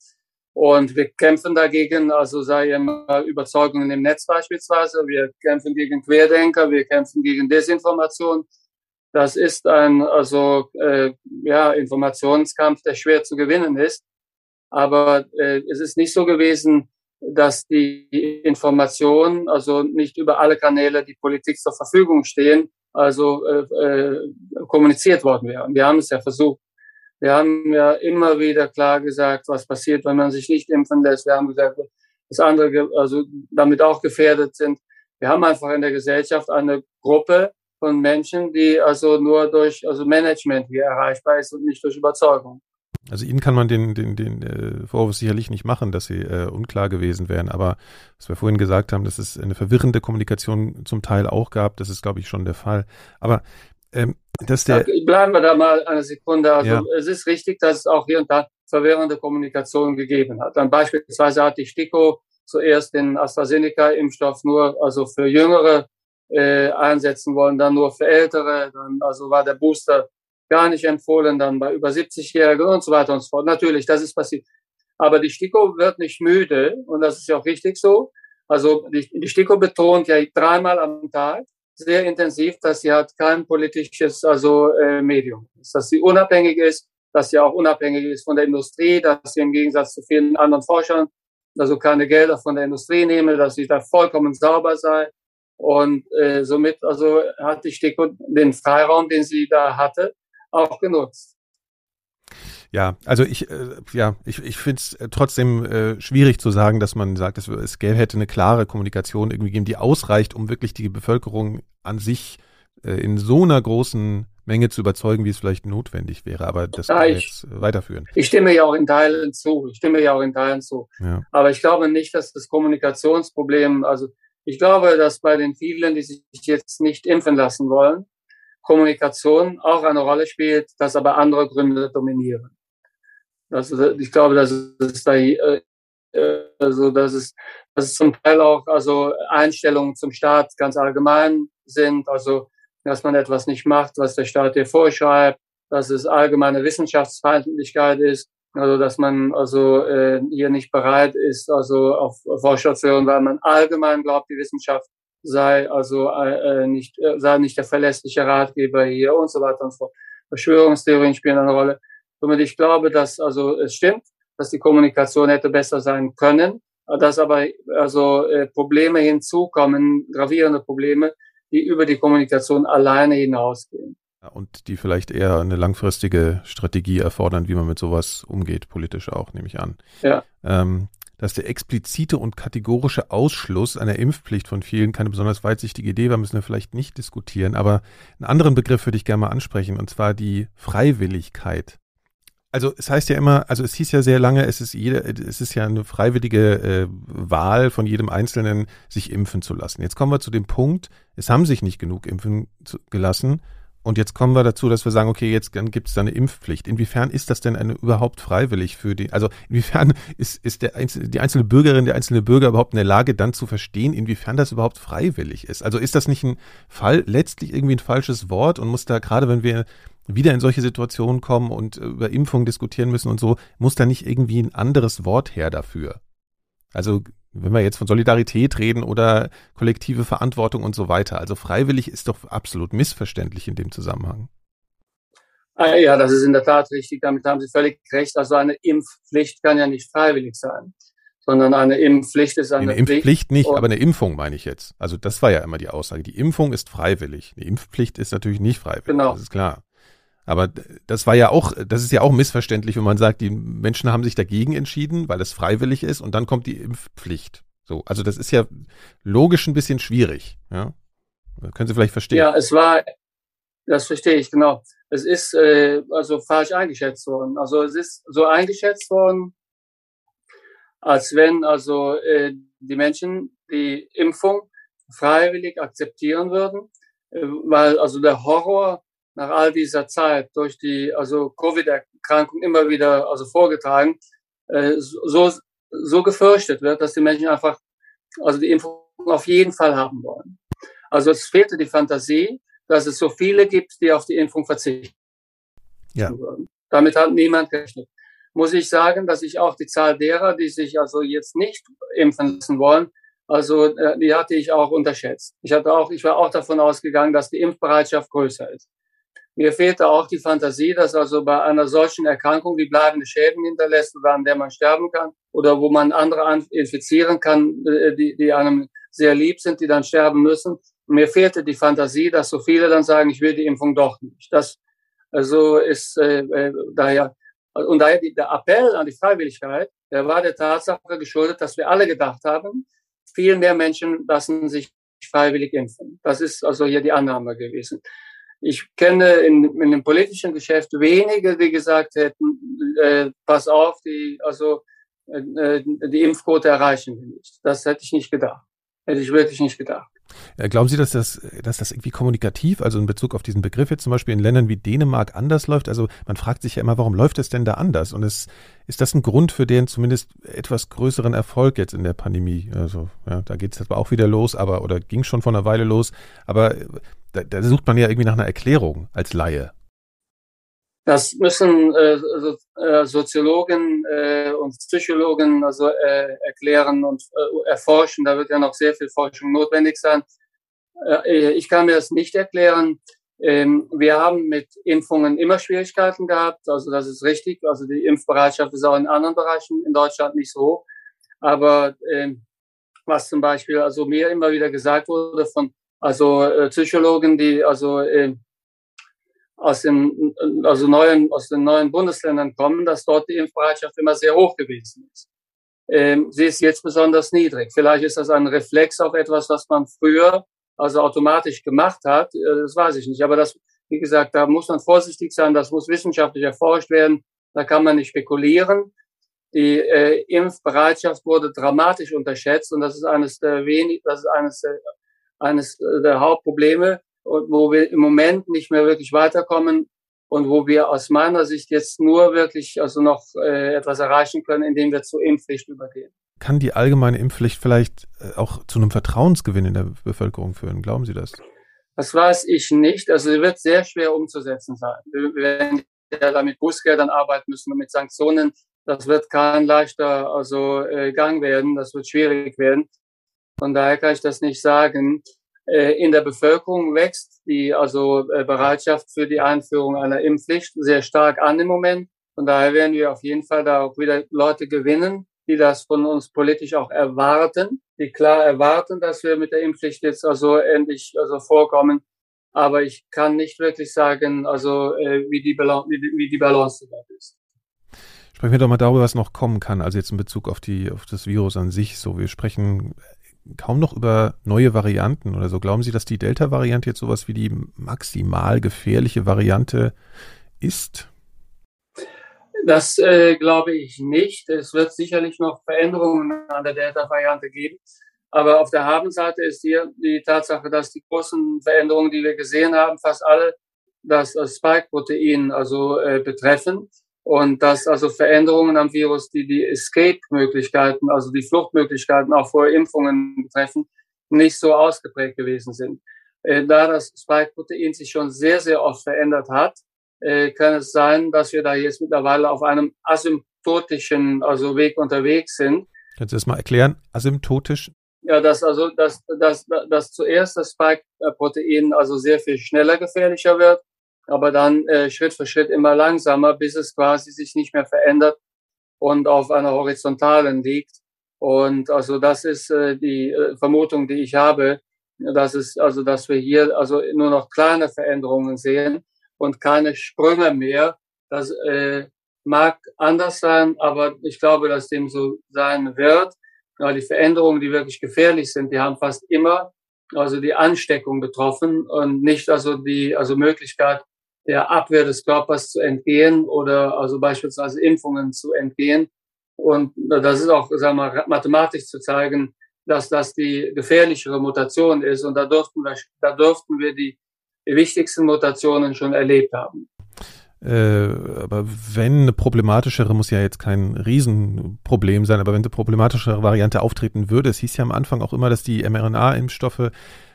Und wir kämpfen dagegen, also sei immer Überzeugungen im Netz beispielsweise. Wir kämpfen gegen Querdenker, wir kämpfen gegen Desinformation. Das ist ein Informationskampf, der schwer zu gewinnen ist. Aber es ist nicht so gewesen, dass die Informationen, also nicht über alle Kanäle, die Politik zur Verfügung stehen, also kommuniziert worden wären. Wir haben es ja versucht. Wir haben ja immer wieder klar gesagt, was passiert, wenn man sich nicht impfen lässt. Wir haben gesagt, dass andere also damit auch gefährdet sind. Wir haben einfach in der Gesellschaft eine Gruppe von Menschen, die also nur durch Management hier erreichbar ist und nicht durch Überzeugung. Also Ihnen kann man den Vorwurf sicherlich nicht machen, dass Sie unklar gewesen wären. Aber was wir vorhin gesagt haben, dass es eine verwirrende Kommunikation zum Teil auch gab, das ist, glaube ich, schon der Fall. Aber bleiben wir da mal eine Sekunde. Also ja. Es ist richtig, dass es auch hier und da verwirrende Kommunikation gegeben hat. Dann beispielsweise hat die STIKO zuerst den AstraZeneca-Impfstoff nur also für Jüngere einsetzen wollen, dann nur für Ältere. Dann also war der Booster gar nicht empfohlen, dann bei über 70-Jährigen und so weiter und so fort. Natürlich, das ist passiert. Aber die STIKO wird nicht müde und das ist ja auch richtig so. Also die STIKO betont ja dreimal am Tag sehr intensiv, dass sie halt kein politisches Medium ist, dass sie unabhängig ist, dass sie auch unabhängig ist von der Industrie, dass sie im Gegensatz zu vielen anderen Forschern also keine Gelder von der Industrie nehme, dass sie da vollkommen sauber sei. Und somit also hat die STIKO den Freiraum, den sie da hatte, auch genutzt. Ja, also ich finde es trotzdem schwierig zu sagen, dass man sagt, es hätte eine klare Kommunikation irgendwie gegeben, die ausreicht, um wirklich die Bevölkerung an sich in so einer großen Menge zu überzeugen, wie es vielleicht notwendig wäre. Aber das kann jetzt weiterführen. Ich stimme ja auch in Teilen zu. Ja. Aber ich glaube nicht, dass das Kommunikationsproblem, also ich glaube, dass bei den vielen, die sich jetzt nicht impfen lassen wollen, Kommunikation auch eine Rolle spielt, dass aber andere Gründe dominieren. Also ich glaube, dass es da, also dass es zum Teil auch also Einstellungen zum Staat ganz allgemein sind, also dass man etwas nicht macht, was der Staat dir vorschreibt, dass es allgemeine Wissenschaftsfeindlichkeit ist, also dass man also hier nicht bereit ist, also auf Forscher zu hören, weil man allgemein glaubt, die Wissenschaft sei also sei nicht der verlässliche Ratgeber hier und so weiter und so fort. Verschwörungstheorien spielen eine Rolle. Somit ich glaube, dass also es stimmt, dass die Kommunikation hätte besser sein können, dass aber also Probleme hinzukommen, gravierende Probleme, die über die Kommunikation alleine hinausgehen. Und die vielleicht eher eine langfristige Strategie erfordern, wie man mit sowas umgeht, politisch auch, nehme ich an. Ja. Dass der explizite und kategorische Ausschluss einer Impfpflicht von vielen keine besonders weitsichtige Idee war, müssen wir vielleicht nicht diskutieren. Aber einen anderen Begriff würde ich gerne mal ansprechen, und zwar die Freiwilligkeit. Also es heißt ja immer, also es hieß ja sehr lange, es ist ja eine freiwillige Wahl von jedem Einzelnen, sich impfen zu lassen. Jetzt kommen wir zu dem Punkt, es haben sich nicht genug impfen gelassen. Und jetzt kommen wir dazu, dass wir sagen, okay, jetzt gibt es da eine Impfpflicht. Inwiefern ist das denn überhaupt freiwillig für die, also inwiefern ist die einzelne Bürgerin, der einzelne Bürger überhaupt in der Lage, dann zu verstehen, inwiefern das überhaupt freiwillig ist? Also ist das nicht letztlich irgendwie ein falsches Wort und muss da, gerade wenn wir wieder in solche Situationen kommen und über Impfung diskutieren müssen und so, muss da nicht irgendwie ein anderes Wort her dafür? Also wenn wir jetzt von Solidarität reden oder kollektive Verantwortung und so weiter. Also freiwillig ist doch absolut missverständlich in dem Zusammenhang. Ja, das ist in der Tat richtig. Damit haben Sie völlig recht. Also eine Impfpflicht kann ja nicht freiwillig sein, sondern eine Impfpflicht ist eine Pflicht. Eine Impfpflicht nicht, aber eine Impfung meine ich jetzt. Also das war ja immer die Aussage. Die Impfung ist freiwillig. Die Impfpflicht ist natürlich nicht freiwillig. Genau. Das ist klar. Aber das ist ja auch missverständlich, wenn man sagt, die Menschen haben sich dagegen entschieden, weil es freiwillig ist, und dann kommt die Impfpflicht. So, also das ist ja logisch ein bisschen schwierig. Ja? Können Sie vielleicht verstehen? Ja, das verstehe ich, genau. Es ist also falsch eingeschätzt worden. Also es ist so eingeschätzt worden, als wenn also die Menschen die Impfung freiwillig akzeptieren würden, weil also der Horror nach all dieser Zeit durch die also Covid-Erkrankung immer wieder also vorgetragen, so gefürchtet wird, dass die Menschen einfach also die Impfung auf jeden Fall haben wollen. Also es fehlte die Fantasie, dass es so viele gibt, die auf die Impfung verzichten. Ja. Damit hat niemand gerechnet. Muss ich sagen, dass ich auch die Zahl derer, die sich also jetzt nicht impfen lassen wollen, also die hatte ich auch unterschätzt. Ich war auch davon ausgegangen, dass die Impfbereitschaft größer ist. Mir fehlte auch die Fantasie, dass also bei einer solchen Erkrankung, die bleibende Schäden hinterlässt oder an der man sterben kann oder wo man andere infizieren kann, die einem sehr lieb sind, die dann sterben müssen. Mir fehlte die Fantasie, dass so viele dann sagen, ich will die Impfung doch nicht. Das also ist daher der Appell an die Freiwilligkeit, der war der Tatsache geschuldet, dass wir alle gedacht haben, viel mehr Menschen lassen sich freiwillig impfen. Das ist also hier die Annahme gewesen. Ich kenne in dem politischen Geschäft wenige, die gesagt hätten, pass auf, die Impfquote erreichen wir nicht. Das hätte ich nicht gedacht. Hätte ich wirklich nicht gedacht. Glauben Sie, dass das irgendwie kommunikativ, also in Bezug auf diesen Begriff jetzt zum Beispiel in Ländern wie Dänemark anders läuft? Also man fragt sich ja immer, warum läuft es denn da anders? Und ist das ein Grund für den zumindest etwas größeren Erfolg jetzt in der Pandemie? Also ja, da geht es jetzt auch wieder los, oder ging schon vor einer Weile los, aber da sucht man ja irgendwie nach einer Erklärung als Laie. Das müssen Soziologen und Psychologen erklären und erforschen. Da wird ja noch sehr viel Forschung notwendig sein. Ich kann mir das nicht erklären. Wir haben mit Impfungen immer Schwierigkeiten gehabt. Also das ist richtig. Also die Impfbereitschaft ist auch in anderen Bereichen in Deutschland nicht so hoch. Aber was zum Beispiel mir immer wieder gesagt wurde von Psychologen, die aus den neuen Bundesländern kommen, dass dort die Impfbereitschaft immer sehr hoch gewesen ist. Sie ist jetzt besonders niedrig. Vielleicht ist das ein Reflex auf etwas, was man früher automatisch gemacht hat. Das weiß ich nicht. Aber das Wie gesagt, da muss man vorsichtig sein, das muss wissenschaftlich erforscht werden, da kann man nicht spekulieren. Die Impfbereitschaft wurde dramatisch unterschätzt und das ist eines der Hauptprobleme, und wo wir im Moment nicht mehr wirklich weiterkommen und wo wir aus meiner Sicht jetzt nur wirklich etwas erreichen können, indem wir zur Impfpflicht übergehen. Kann die allgemeine Impfpflicht vielleicht auch zu einem Vertrauensgewinn in der Bevölkerung führen? Glauben Sie das? Das weiß ich nicht. Also sie wird sehr schwer umzusetzen sein. Wenn wir da mit Bußgeldern arbeiten müssen und mit Sanktionen, das wird kein leichter Gang werden. Das wird schwierig werden. Von daher kann ich das nicht sagen. In der Bevölkerung wächst die Bereitschaft für die Einführung einer Impfpflicht sehr stark an im Moment. Von daher werden wir auf jeden Fall da auch wieder Leute gewinnen, die das von uns politisch auch erwarten, die klar erwarten, dass wir mit der Impfpflicht jetzt endlich vorkommen. Aber ich kann nicht wirklich sagen, wie die Balance dort ist. Sprechen wir doch mal darüber, was noch kommen kann, also jetzt in Bezug auf das Virus an sich. So, wir sprechen kaum noch über neue Varianten oder so. Glauben Sie, dass die Delta-Variante jetzt sowas wie die maximal gefährliche Variante ist? Das glaube ich nicht. Es wird sicherlich noch Veränderungen an der Delta-Variante geben. Aber auf der Habenseite ist hier die Tatsache, dass die großen Veränderungen, die wir gesehen haben, fast alle das Spike-Protein betreffen. Und dass Veränderungen am Virus, die Escape-Möglichkeiten, die Fluchtmöglichkeiten auch vor Impfungen betreffen, nicht so ausgeprägt gewesen sind. Da das Spike-Protein sich schon sehr, sehr oft verändert hat, kann es sein, dass wir da jetzt mittlerweile auf einem asymptotischen Weg unterwegs sind. Kannst du das mal erklären? Asymptotisch? Ja, dass zuerst das Spike-Protein sehr viel schneller gefährlicher wird, aber dann Schritt für Schritt immer langsamer, bis es quasi sich nicht mehr verändert und auf einer horizontalen liegt. Und das ist die Vermutung, die ich habe, dass wir hier nur noch kleine Veränderungen sehen und keine Sprünge mehr. Das mag anders sein, aber ich glaube, dass dem so sein wird. Ja, die Veränderungen, die wirklich gefährlich sind, die haben fast immer die Ansteckung betroffen und nicht die Möglichkeit der Abwehr des Körpers zu entgehen oder beispielsweise Impfungen zu entgehen. Und das ist auch, sagen wir mal, mathematisch zu zeigen, dass das die gefährlichere Mutation ist. Und da dürften wir die wichtigsten Mutationen schon erlebt haben. Aber wenn eine problematischere, muss ja jetzt kein Riesenproblem sein, aber wenn eine problematischere Variante auftreten würde, es hieß ja am Anfang auch immer, dass die mRNA-Impfstoffe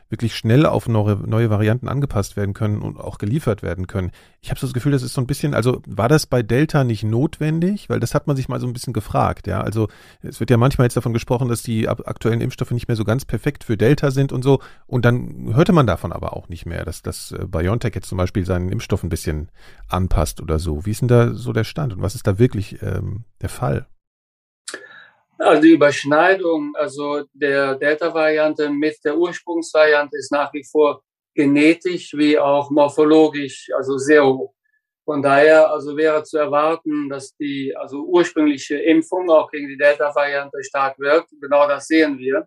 wirklich schnell auf neue Varianten angepasst werden können und auch geliefert werden können. Ich habe so das Gefühl, das ist so ein bisschen, war das bei Delta nicht notwendig? Weil das hat man sich mal so ein bisschen gefragt, ja. Also es wird ja manchmal jetzt davon gesprochen, dass die aktuellen Impfstoffe nicht mehr so ganz perfekt für Delta sind und so. Und dann hörte man davon aber auch nicht mehr, dass BioNTech jetzt zum Beispiel seinen Impfstoff ein bisschen anpasst oder so. Wie ist denn da so der Stand und was ist da wirklich der Fall? Also die Überschneidung der Delta-Variante mit der Ursprungsvariante ist nach wie vor genetisch wie auch morphologisch sehr hoch. Von daher wäre zu erwarten, dass die ursprüngliche Impfung auch gegen die Delta-Variante stark wirkt. Genau das sehen wir.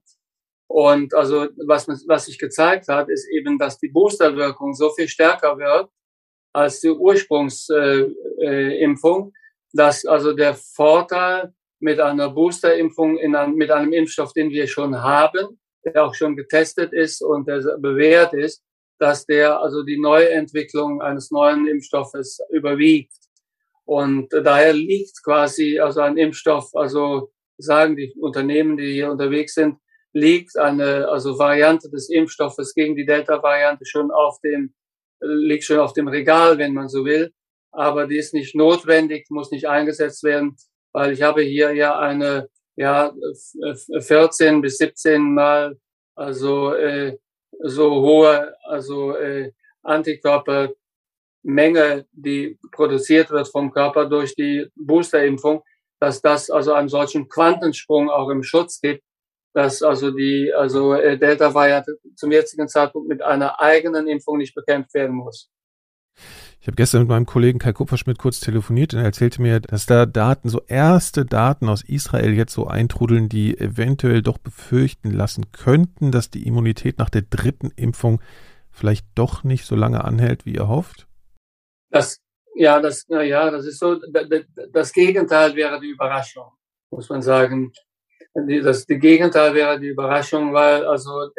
Und was sich gezeigt hat, ist eben, dass die Boosterwirkung so viel stärker wird als die Ursprungsimpfung, dass der Vorteil mit einer Boosterimpfung mit einem Impfstoff, den wir schon haben, der auch schon getestet ist und der bewährt ist, dass der die Neuentwicklung eines neuen Impfstoffes überwiegt. Und daher liegt quasi ein Impfstoff, sagen die Unternehmen, die hier unterwegs sind, liegt eine Variante des Impfstoffes gegen die Delta-Variante schon auf dem Regal, wenn man so will, aber die ist nicht notwendig, muss nicht eingesetzt werden, weil ich habe hier ja eine 14 bis 17 Mal so hohe Antikörpermenge, die produziert wird vom Körper durch die Boosterimpfung, dass das einen solchen Quantensprung auch im Schutz gibt, dass die Delta-Variante zum jetzigen Zeitpunkt mit einer eigenen Impfung nicht bekämpft werden muss. Ich habe gestern mit meinem Kollegen Kai Kupferschmidt kurz telefoniert und er erzählte mir, dass da erste Daten aus Israel jetzt so eintrudeln, die eventuell doch befürchten lassen könnten, dass die Immunität nach der dritten Impfung vielleicht doch nicht so lange anhält, wie ihr hofft? Das ist so, das Gegenteil wäre die Überraschung, muss man sagen. Das Gegenteil wäre die Überraschung, weil also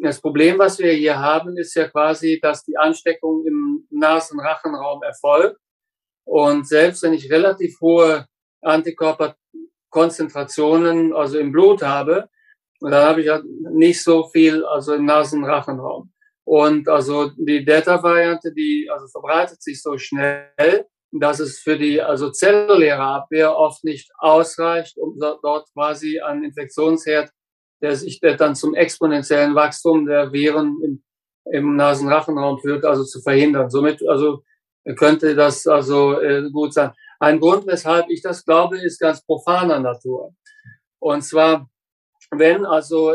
das Problem, was wir hier haben, ist ja quasi, dass die Ansteckung im Nasen-Rachenraum erfolgt. Und selbst wenn ich relativ hohe Antikörperkonzentrationen, also im Blut habe, dann habe ich ja nicht so viel, also im Nasen-Rachenraum. Und also die Delta-Variante, die also verbreitet sich so schnell, dass es für die also zelluläre Abwehr oft nicht ausreicht, um dort quasi einen Infektionsherd, der dann zum exponentiellen Wachstum der Viren im Nasenrachenraum führt, also zu verhindern. Somit also könnte das also gut sein. Ein Grund, weshalb ich das glaube, ist ganz profaner Natur. Und zwar, wenn also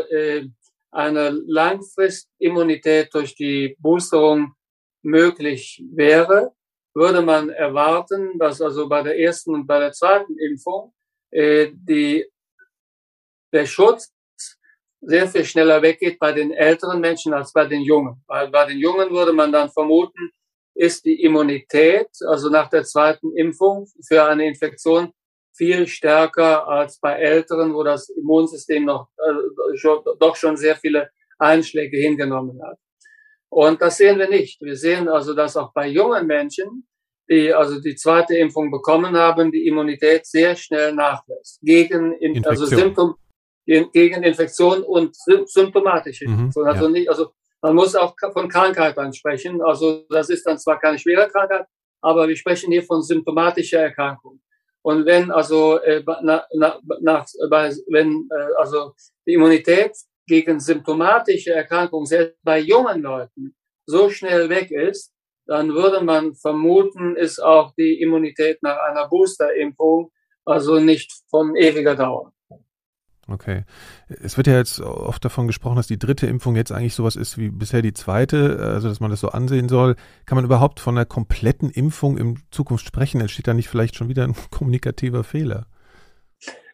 eine Langfristimmunität durch die Boosterung möglich wäre, würde man erwarten, dass also bei der ersten und bei der zweiten Impfung der Schutz sehr viel schneller weggeht bei den älteren Menschen als bei den Jungen. Weil bei den Jungen würde man dann vermuten, ist die Immunität, also nach der zweiten Impfung, für eine Infektion viel stärker als bei Älteren, wo das Immunsystem doch schon sehr viele Einschläge hingenommen hat. Und das sehen wir nicht. Wir sehen also, dass auch bei jungen Menschen, die also die zweite Impfung bekommen haben, die Immunität sehr schnell nachlässt. Gegen Infektion und symptomatische Infektion. Man muss auch von Krankheit ansprechen. Also das ist dann zwar keine schwere Krankheit, aber wir sprechen hier von symptomatischer Erkrankung. Und wenn also die Immunität gegen symptomatische Erkrankung selbst bei jungen Leuten so schnell weg ist, dann würde man vermuten, ist auch die Immunität nach einer Boosterimpfung also nicht von ewiger Dauer. Okay. Es wird ja jetzt oft davon gesprochen, dass die dritte Impfung jetzt eigentlich sowas ist wie bisher die zweite, also dass man das so ansehen soll. Kann man überhaupt von einer kompletten Impfung in Zukunft sprechen? Entsteht da nicht vielleicht schon wieder ein kommunikativer Fehler?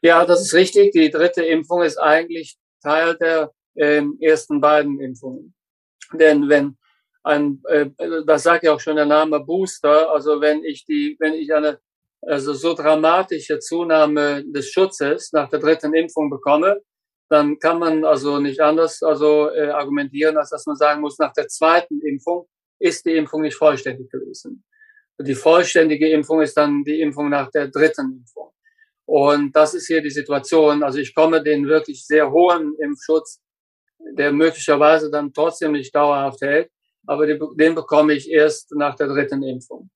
Ja, das ist richtig. Die dritte Impfung ist eigentlich Teil der ersten beiden Impfungen. Denn wenn das sagt ja auch schon der Name Booster, also wenn ich eine so dramatische Zunahme des Schutzes nach der dritten Impfung bekomme, dann kann man also nicht anders argumentieren, als dass man sagen muss, nach der zweiten Impfung ist die Impfung nicht vollständig gewesen. Die vollständige Impfung ist dann die Impfung nach der dritten Impfung. Und das ist hier die Situation. Also ich komme den wirklich sehr hohen Impfschutz, der möglicherweise dann trotzdem nicht dauerhaft hält, aber den bekomme ich erst nach der dritten Impfung.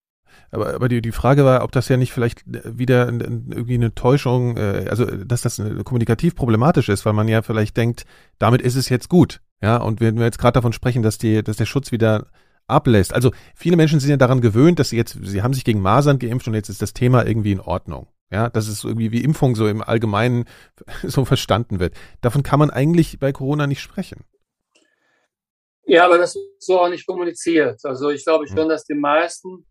Aber die Frage war, ob das ja nicht vielleicht wieder irgendwie eine Täuschung, also dass das kommunikativ problematisch ist, weil man ja vielleicht denkt, damit ist es jetzt gut. Ja, und wenn wir jetzt gerade davon sprechen, dass der Schutz wieder ablässt. Also viele Menschen sind ja daran gewöhnt, dass sie haben sich gegen Masern geimpft und jetzt ist das Thema irgendwie in Ordnung. Ja, dass es irgendwie wie Impfung so im Allgemeinen so verstanden wird. Davon kann man eigentlich bei Corona nicht sprechen. Ja, aber das ist so auch nicht kommuniziert. Also ich glaube schon, dass die meisten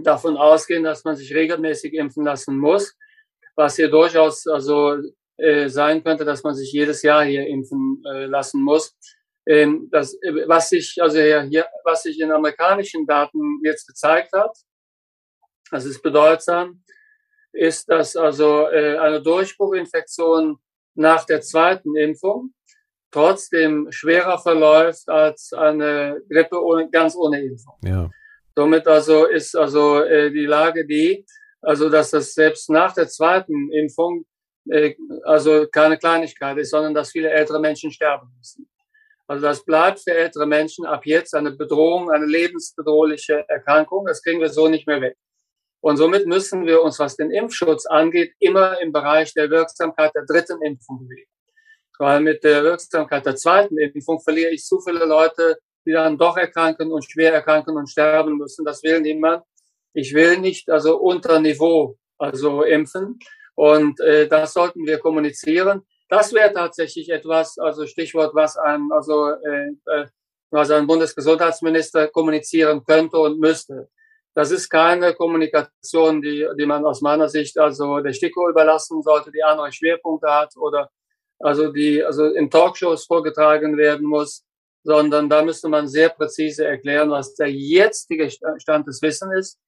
davon ausgehen, dass man sich regelmäßig impfen lassen muss, was hier durchaus sein könnte, dass man sich jedes Jahr hier impfen lassen muss. Was sich in amerikanischen Daten jetzt gezeigt hat, das ist bedeutsam, ist, dass also eine Durchbruchinfektion nach der zweiten Impfung trotzdem schwerer verläuft als eine Grippe ganz ohne Impfung. Ja. Somit also ist also die Lage die, also dass das selbst nach der zweiten Impfung also keine Kleinigkeit ist, sondern dass viele ältere Menschen sterben müssen. Also das bleibt für ältere Menschen ab jetzt eine Bedrohung, eine lebensbedrohliche Erkrankung. Das kriegen wir so nicht mehr weg. Und somit müssen wir uns, was den Impfschutz angeht, immer im Bereich der Wirksamkeit der dritten Impfung bewegen. Weil mit der Wirksamkeit der zweiten Impfung verliere ich zu viele Leute, die dann doch erkranken und schwer erkranken und sterben müssen. Das will niemand. Ich will nicht also unter Niveau impfen. Und das sollten wir kommunizieren. Das wäre tatsächlich etwas, also Stichwort, was ein Bundesgesundheitsminister kommunizieren könnte und müsste. Das ist keine Kommunikation, die man aus meiner Sicht also der STIKO überlassen sollte, die andere Schwerpunkte hat oder die in Talkshows vorgetragen werden muss. sondern da müsste man sehr präzise erklären, was der jetzige Stand des Wissens ist.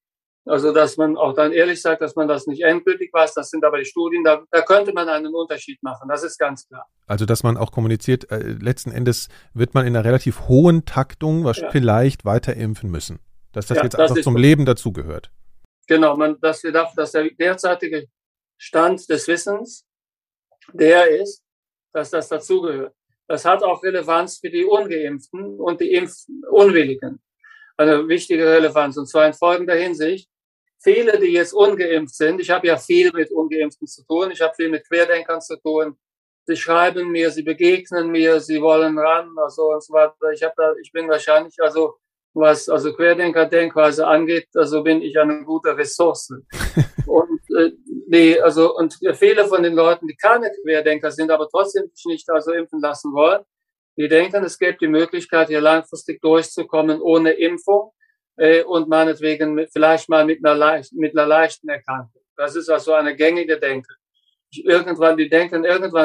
Also, dass man auch dann ehrlich sagt, dass man das nicht endgültig weiß. Das sind aber die Studien, da könnte man einen Unterschied machen. Das ist ganz klar. Also, dass man auch kommuniziert, letzten Endes wird man in einer relativ hohen Taktung vielleicht weiter impfen müssen. Dass das jetzt einfach zum Leben dazugehört. Genau, dass der derzeitige Stand des Wissens der ist, dass das dazugehört. Das hat auch Relevanz für die Ungeimpften und die Impfunwilligen. Eine wichtige Relevanz, und zwar in folgender Hinsicht. Viele, die jetzt ungeimpft sind, ich habe ja viel mit Ungeimpften zu tun, ich habe viel mit Querdenkern zu tun, sie schreiben mir, sie begegnen mir, sie wollen ran, also und so weiter. Ich bin wahrscheinlich, also was also Querdenker-Denkweise angeht, also bin ich eine gute Ressource. Und viele von den Leuten, die keine Querdenker sind, aber trotzdem sich nicht impfen lassen wollen, die denken, es gäbe die Möglichkeit, hier langfristig durchzukommen ohne Impfung und meinetwegen vielleicht mal mit einer leichten Erkrankung. Das ist also eine gängige Denke. Irgendwann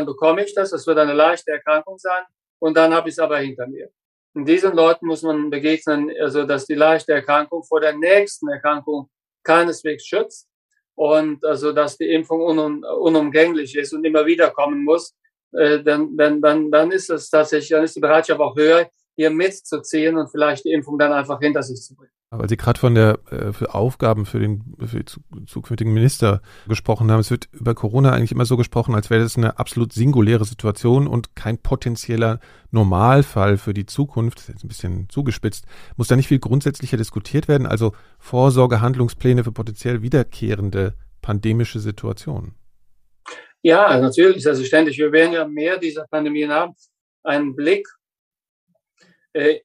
bekomme ich das wird eine leichte Erkrankung sein und dann habe ich es aber hinter mir. Und diesen Leuten muss man begegnen, also dass die leichte Erkrankung vor der nächsten Erkrankung keineswegs schützt und also dass die Impfung unumgänglich ist und immer wieder kommen muss. Dann ist es tatsächlich, dann ist die Bereitschaft auch höher, hier mitzuziehen und vielleicht die Impfung dann einfach hinter sich zu bringen. Aber Sie gerade von der für Aufgaben für die zukünftigen Minister gesprochen haben, es wird über Corona eigentlich immer so gesprochen, als wäre das eine absolut singuläre Situation und kein potenzieller Normalfall für die Zukunft. Das ist jetzt ein bisschen zugespitzt. Muss da nicht viel grundsätzlicher diskutiert werden? Also Vorsorge, Handlungspläne für potenziell wiederkehrende pandemische Situationen. Ja, natürlich, also ständig. Wir werden ja mehr dieser Pandemien haben. Ein Blick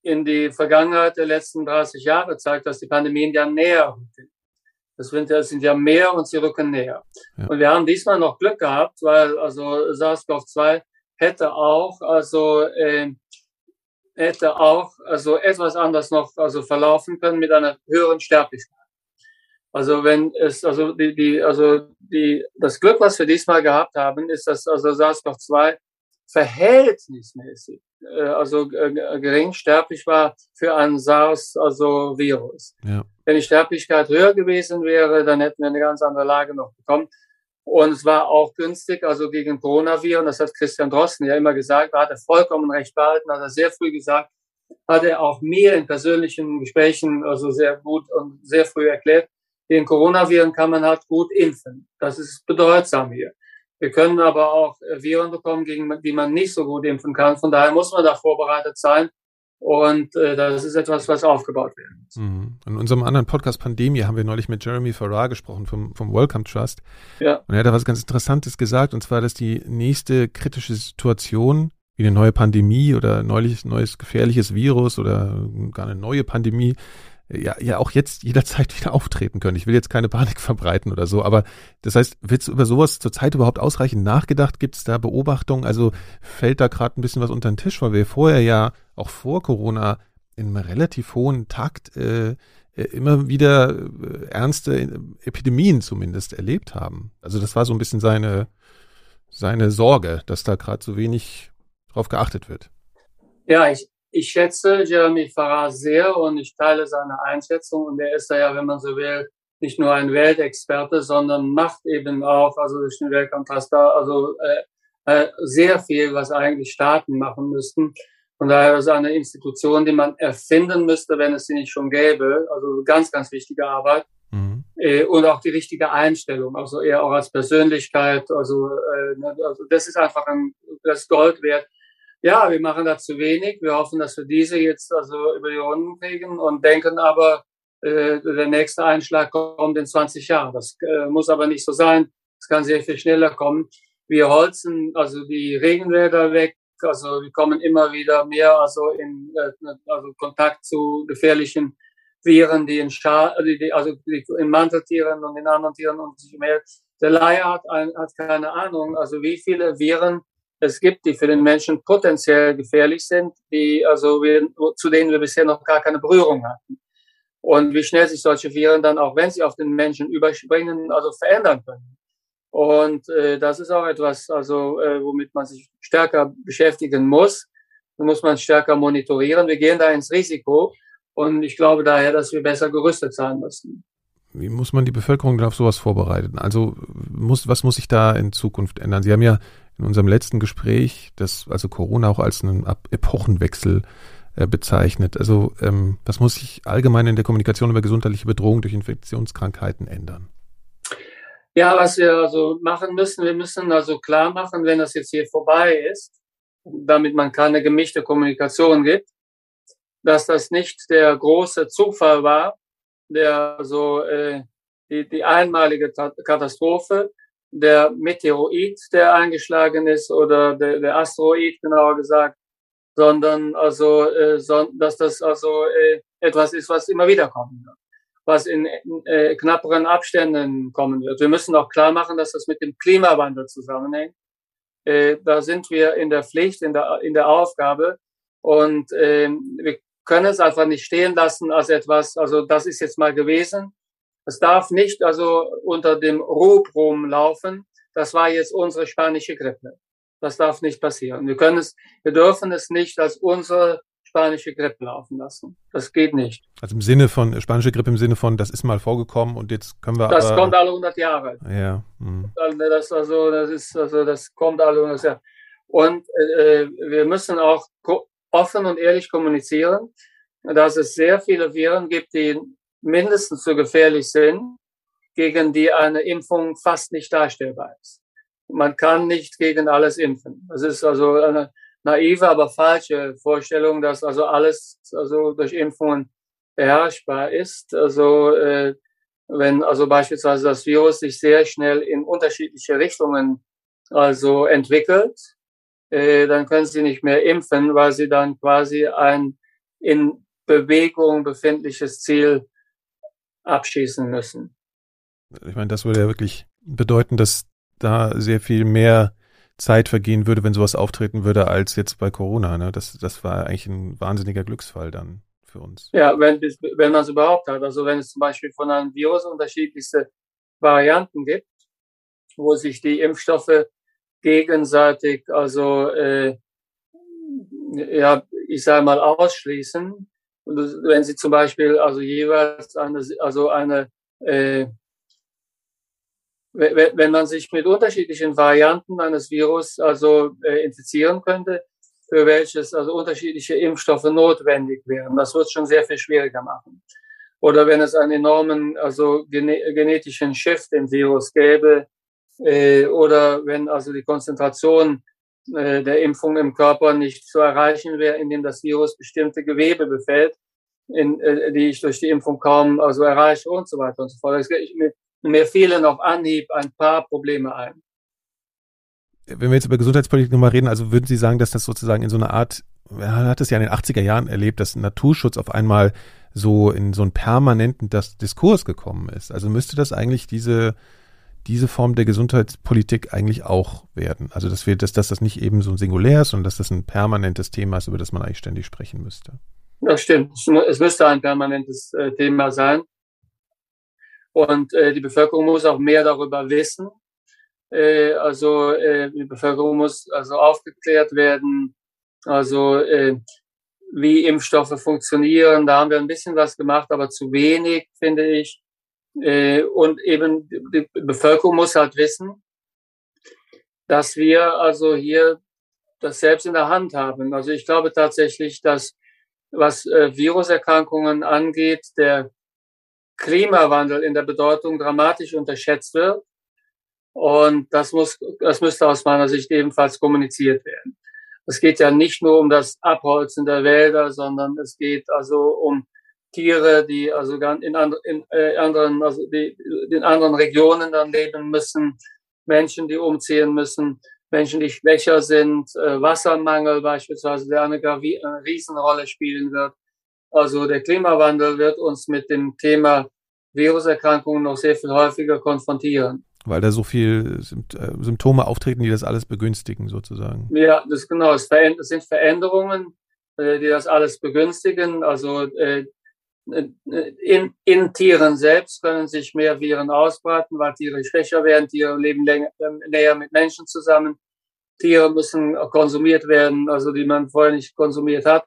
in die Vergangenheit der letzten 30 Jahre zeigt, dass die Pandemien ja näher rücken. Das sind ja mehr und sie rücken näher. Ja. Und wir haben diesmal noch Glück gehabt, weil also SARS-CoV-2 hätte auch etwas anders noch verlaufen können mit einer höheren Sterblichkeit. Also das Glück, was wir diesmal gehabt haben, ist, dass SARS-CoV-2 verhältnismäßig gering sterblich war für einen SARS Virus. Ja. Wenn die Sterblichkeit höher gewesen wäre, dann hätten wir eine ganz andere Lage noch bekommen. Und es war auch günstig, also gegen Coronavirus. Und das hat Christian Drosten ja immer gesagt. Da hat er vollkommen recht behalten. Hat er sehr früh gesagt. Hat er auch mir in persönlichen Gesprächen sehr gut und sehr früh erklärt. Den Coronaviren kann man halt gut impfen. Das ist bedeutsam hier. Wir können aber auch Viren bekommen, gegen die man nicht so gut impfen kann. Von daher muss man da vorbereitet sein. Und das ist etwas, was aufgebaut werden muss. Mhm. In unserem anderen Podcast Pandemie haben wir neulich mit Jeremy Farrar gesprochen vom Welcome Trust. Ja. Und er hat da was ganz Interessantes gesagt. Und zwar, dass die nächste kritische Situation, wie eine neue Pandemie oder neues gefährliches Virus oder gar eine neue Pandemie, ja auch jetzt jederzeit wieder auftreten können. Ich will jetzt keine Panik verbreiten oder so, aber das heißt, wird über sowas zurzeit überhaupt ausreichend nachgedacht? Gibt es da Beobachtungen? Also fällt da gerade ein bisschen was unter den Tisch, weil wir vorher ja auch vor Corona in einem relativ hohen Takt immer wieder ernste Epidemien zumindest erlebt haben. Also das war so ein bisschen seine Sorge, dass da gerade so wenig drauf geachtet wird. Ja, Ich schätze Jeremy Farrar sehr und ich teile seine Einschätzung und er ist da ja, wenn man so will, nicht nur ein Weltexperte, sondern macht eben auch, durch den Welcome Trust da, sehr viel, was eigentlich Staaten machen müssten. Von daher ist es eine Institution, die man erfinden müsste, wenn es sie nicht schon gäbe. Also ganz, ganz wichtige Arbeit. Mhm. Und auch die richtige Einstellung, er auch als Persönlichkeit. Das ist einfach das Gold wert. Ja, wir machen da zu wenig. Wir hoffen, dass wir diese jetzt über die Runden kriegen und denken aber, der nächste Einschlag kommt in 20 Jahren. Das muss aber nicht so sein. Es kann sehr viel schneller kommen. Wir holzen die Regenwälder weg. Also wir kommen immer wieder mehr in Kontakt zu gefährlichen Viren, die die in Manteltieren und in anderen Tieren und so mehr. Der Laie hat keine Ahnung, wie viele Viren es gibt, die für den Menschen potenziell gefährlich sind, zu denen wir bisher noch gar keine Berührung hatten. Und wie schnell sich solche Viren dann, auch wenn sie auf den Menschen überspringen, verändern können. Und das ist auch etwas, womit man sich stärker beschäftigen muss. muss man stärker monitorieren. Wir gehen da ins Risiko und ich glaube daher, dass wir besser gerüstet sein müssen. Wie muss man die Bevölkerung auf sowas vorbereiten? Also was muss sich da in Zukunft ändern? Sie haben ja in unserem letzten Gespräch Corona auch als einen Epochenwechsel bezeichnet. Also was muss sich allgemein in der Kommunikation über gesundheitliche Bedrohung durch Infektionskrankheiten ändern? Ja, was wir also machen müssen, wir müssen also klar machen, wenn das jetzt hier vorbei ist, damit man keine gemischte Kommunikation gibt, dass das nicht der große Zufall war, der so die einmalige Katastrophe, der Meteorit, der eingeschlagen ist, oder der Asteroid genauer gesagt, sondern dass das etwas ist, was immer wieder kommen wird, was in knapperen Abständen kommen wird. Wir müssen auch klar machen, dass das mit dem Klimawandel zusammenhängt. Da sind wir in der Pflicht, in der Aufgabe, und wir können es einfach nicht stehen lassen als etwas, das ist jetzt mal gewesen. Es darf nicht unter dem Rub rumlaufen, das war jetzt unsere spanische Grippe. Das darf nicht passieren. Wir dürfen es nicht als unsere spanische Grippe laufen lassen. Das geht nicht. Also im Sinne von spanische Grippe, im Sinne von, das ist mal vorgekommen und jetzt können wir. Das kommt alle 100 Jahre. Ja. Hm. Das kommt alle 100 Jahre. Und wir müssen auch offen und ehrlich kommunizieren, dass es sehr viele Viren gibt, die mindestens so gefährlich sind, gegen die eine Impfung fast nicht darstellbar ist. Man kann nicht gegen alles impfen. Das ist eine naive, aber falsche Vorstellung, dass alles durch Impfungen beherrschbar ist. Wenn beispielsweise das Virus sich sehr schnell in unterschiedliche Richtungen entwickelt, dann können Sie nicht mehr impfen, weil Sie dann quasi ein in Bewegung befindliches Ziel abschießen müssen. Ich meine, das würde ja wirklich bedeuten, dass da sehr viel mehr Zeit vergehen würde, wenn sowas auftreten würde, als jetzt bei Corona. Ne? Das war eigentlich ein wahnsinniger Glücksfall dann für uns. Ja, wenn man es überhaupt hat. Also wenn es zum Beispiel von einem Virus unterschiedlichste Varianten gibt, wo sich die Impfstoffe gegenseitig ausschließen. Und wenn sie zum Beispiel jeweils wenn man sich mit unterschiedlichen Varianten eines Virus infizieren könnte, für welches unterschiedliche Impfstoffe notwendig wären. Das wird es schon sehr viel schwieriger machen. Oder wenn es einen enormen genetischen Shift im Virus gäbe, oder wenn die Konzentration der Impfung im Körper nicht zu erreichen wäre, indem das Virus bestimmte Gewebe befällt, die ich durch die Impfung kaum erreiche und so weiter und so fort. Mir fehlen auf Anhieb ein paar Probleme ein. Wenn wir jetzt über Gesundheitspolitik nochmal reden, würden Sie sagen, dass das sozusagen in so einer Art, man hat es ja in den 80er Jahren erlebt, dass Naturschutz auf einmal so in so einen permanenten Diskurs gekommen ist. Also müsste das eigentlich diese Form der Gesundheitspolitik eigentlich auch werden? Also dass das nicht eben so ein Singulär ist, sondern dass das ein permanentes Thema ist, über das man eigentlich ständig sprechen müsste. Das stimmt. Es müsste ein permanentes Thema sein. Und die Bevölkerung muss auch mehr darüber wissen. Die Bevölkerung muss aufgeklärt werden, wie Impfstoffe funktionieren. Da haben wir ein bisschen was gemacht, aber zu wenig, finde ich. Und eben die Bevölkerung muss halt wissen, dass wir hier das selbst in der Hand haben. Also ich glaube tatsächlich, dass was Viruserkrankungen angeht, der Klimawandel in der Bedeutung dramatisch unterschätzt wird, und das müsste aus meiner Sicht ebenfalls kommuniziert werden. Es geht ja nicht nur um das Abholzen der Wälder, sondern es geht um Tiere, die in anderen Regionen dann leben müssen, Menschen, die umziehen müssen, Menschen, die schwächer sind, Wassermangel beispielsweise, der eine Riesenrolle spielen wird. Der Klimawandel wird uns mit dem Thema Viruserkrankungen noch sehr viel häufiger konfrontieren. Weil da so viele Symptome auftreten, die das alles begünstigen sozusagen. Ja, das genau. Es sind Veränderungen, die das alles begünstigen. In Tieren selbst können sich mehr Viren ausbreiten, weil Tiere schwächer werden. Tiere leben länger mit Menschen zusammen. Tiere müssen konsumiert werden, also die man vorher nicht konsumiert hat.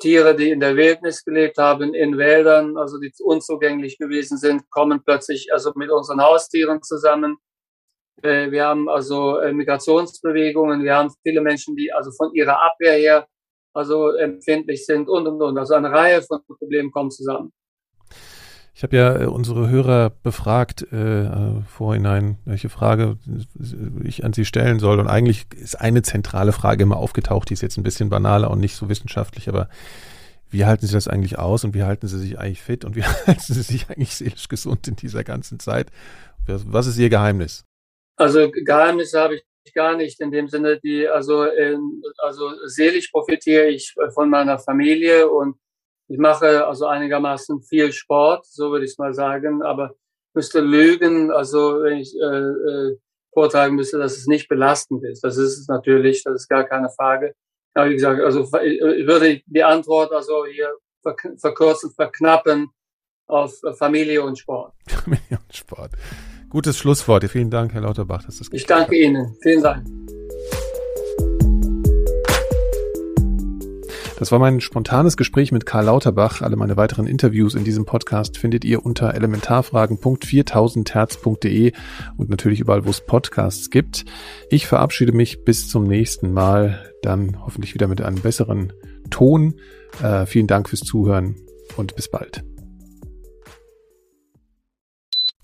Tiere, die in der Wildnis gelebt haben, in Wäldern, also die unzugänglich gewesen sind, kommen plötzlich also mit unseren Haustieren zusammen. Wir haben also Migrationsbewegungen, wir haben viele Menschen, die also von ihrer Abwehr her also empfindlich sind und. Also eine Reihe von Problemen kommen zusammen. Ich habe ja unsere Hörer befragt vorhinein, welche Frage ich an sie stellen soll. Und eigentlich ist eine zentrale Frage immer aufgetaucht, die ist jetzt ein bisschen banaler und nicht so wissenschaftlich, aber wie halten Sie das eigentlich aus und wie halten Sie sich eigentlich fit und wie halten Sie sich eigentlich seelisch gesund in dieser ganzen Zeit? Was ist Ihr Geheimnis? Also Geheimnisse habe ich gar nicht in dem Sinne, also seelisch profitiere ich von meiner Familie und ich mache also einigermaßen viel Sport, so würde ich es mal sagen, aber müsste lügen, also wenn ich vortragen müsste, dass es nicht belastend ist. Das ist es natürlich, das ist gar keine Frage. Aber wie gesagt, also ich würde die Antwort also hier verkürzen, verknappen auf Familie und Sport. Familie und Sport. Gutes Schlusswort. Vielen Dank, Herr Lauterbach, dass das geklappt hat. Ich danke Ihnen. Vielen Dank. Das war mein spontanes Gespräch mit Karl Lauterbach. Alle meine weiteren Interviews in diesem Podcast findet ihr unter elementarfragen.4000herz.de und natürlich überall, wo es Podcasts gibt. Ich verabschiede mich bis zum nächsten Mal, dann hoffentlich wieder mit einem besseren Ton. Vielen Dank fürs Zuhören und bis bald.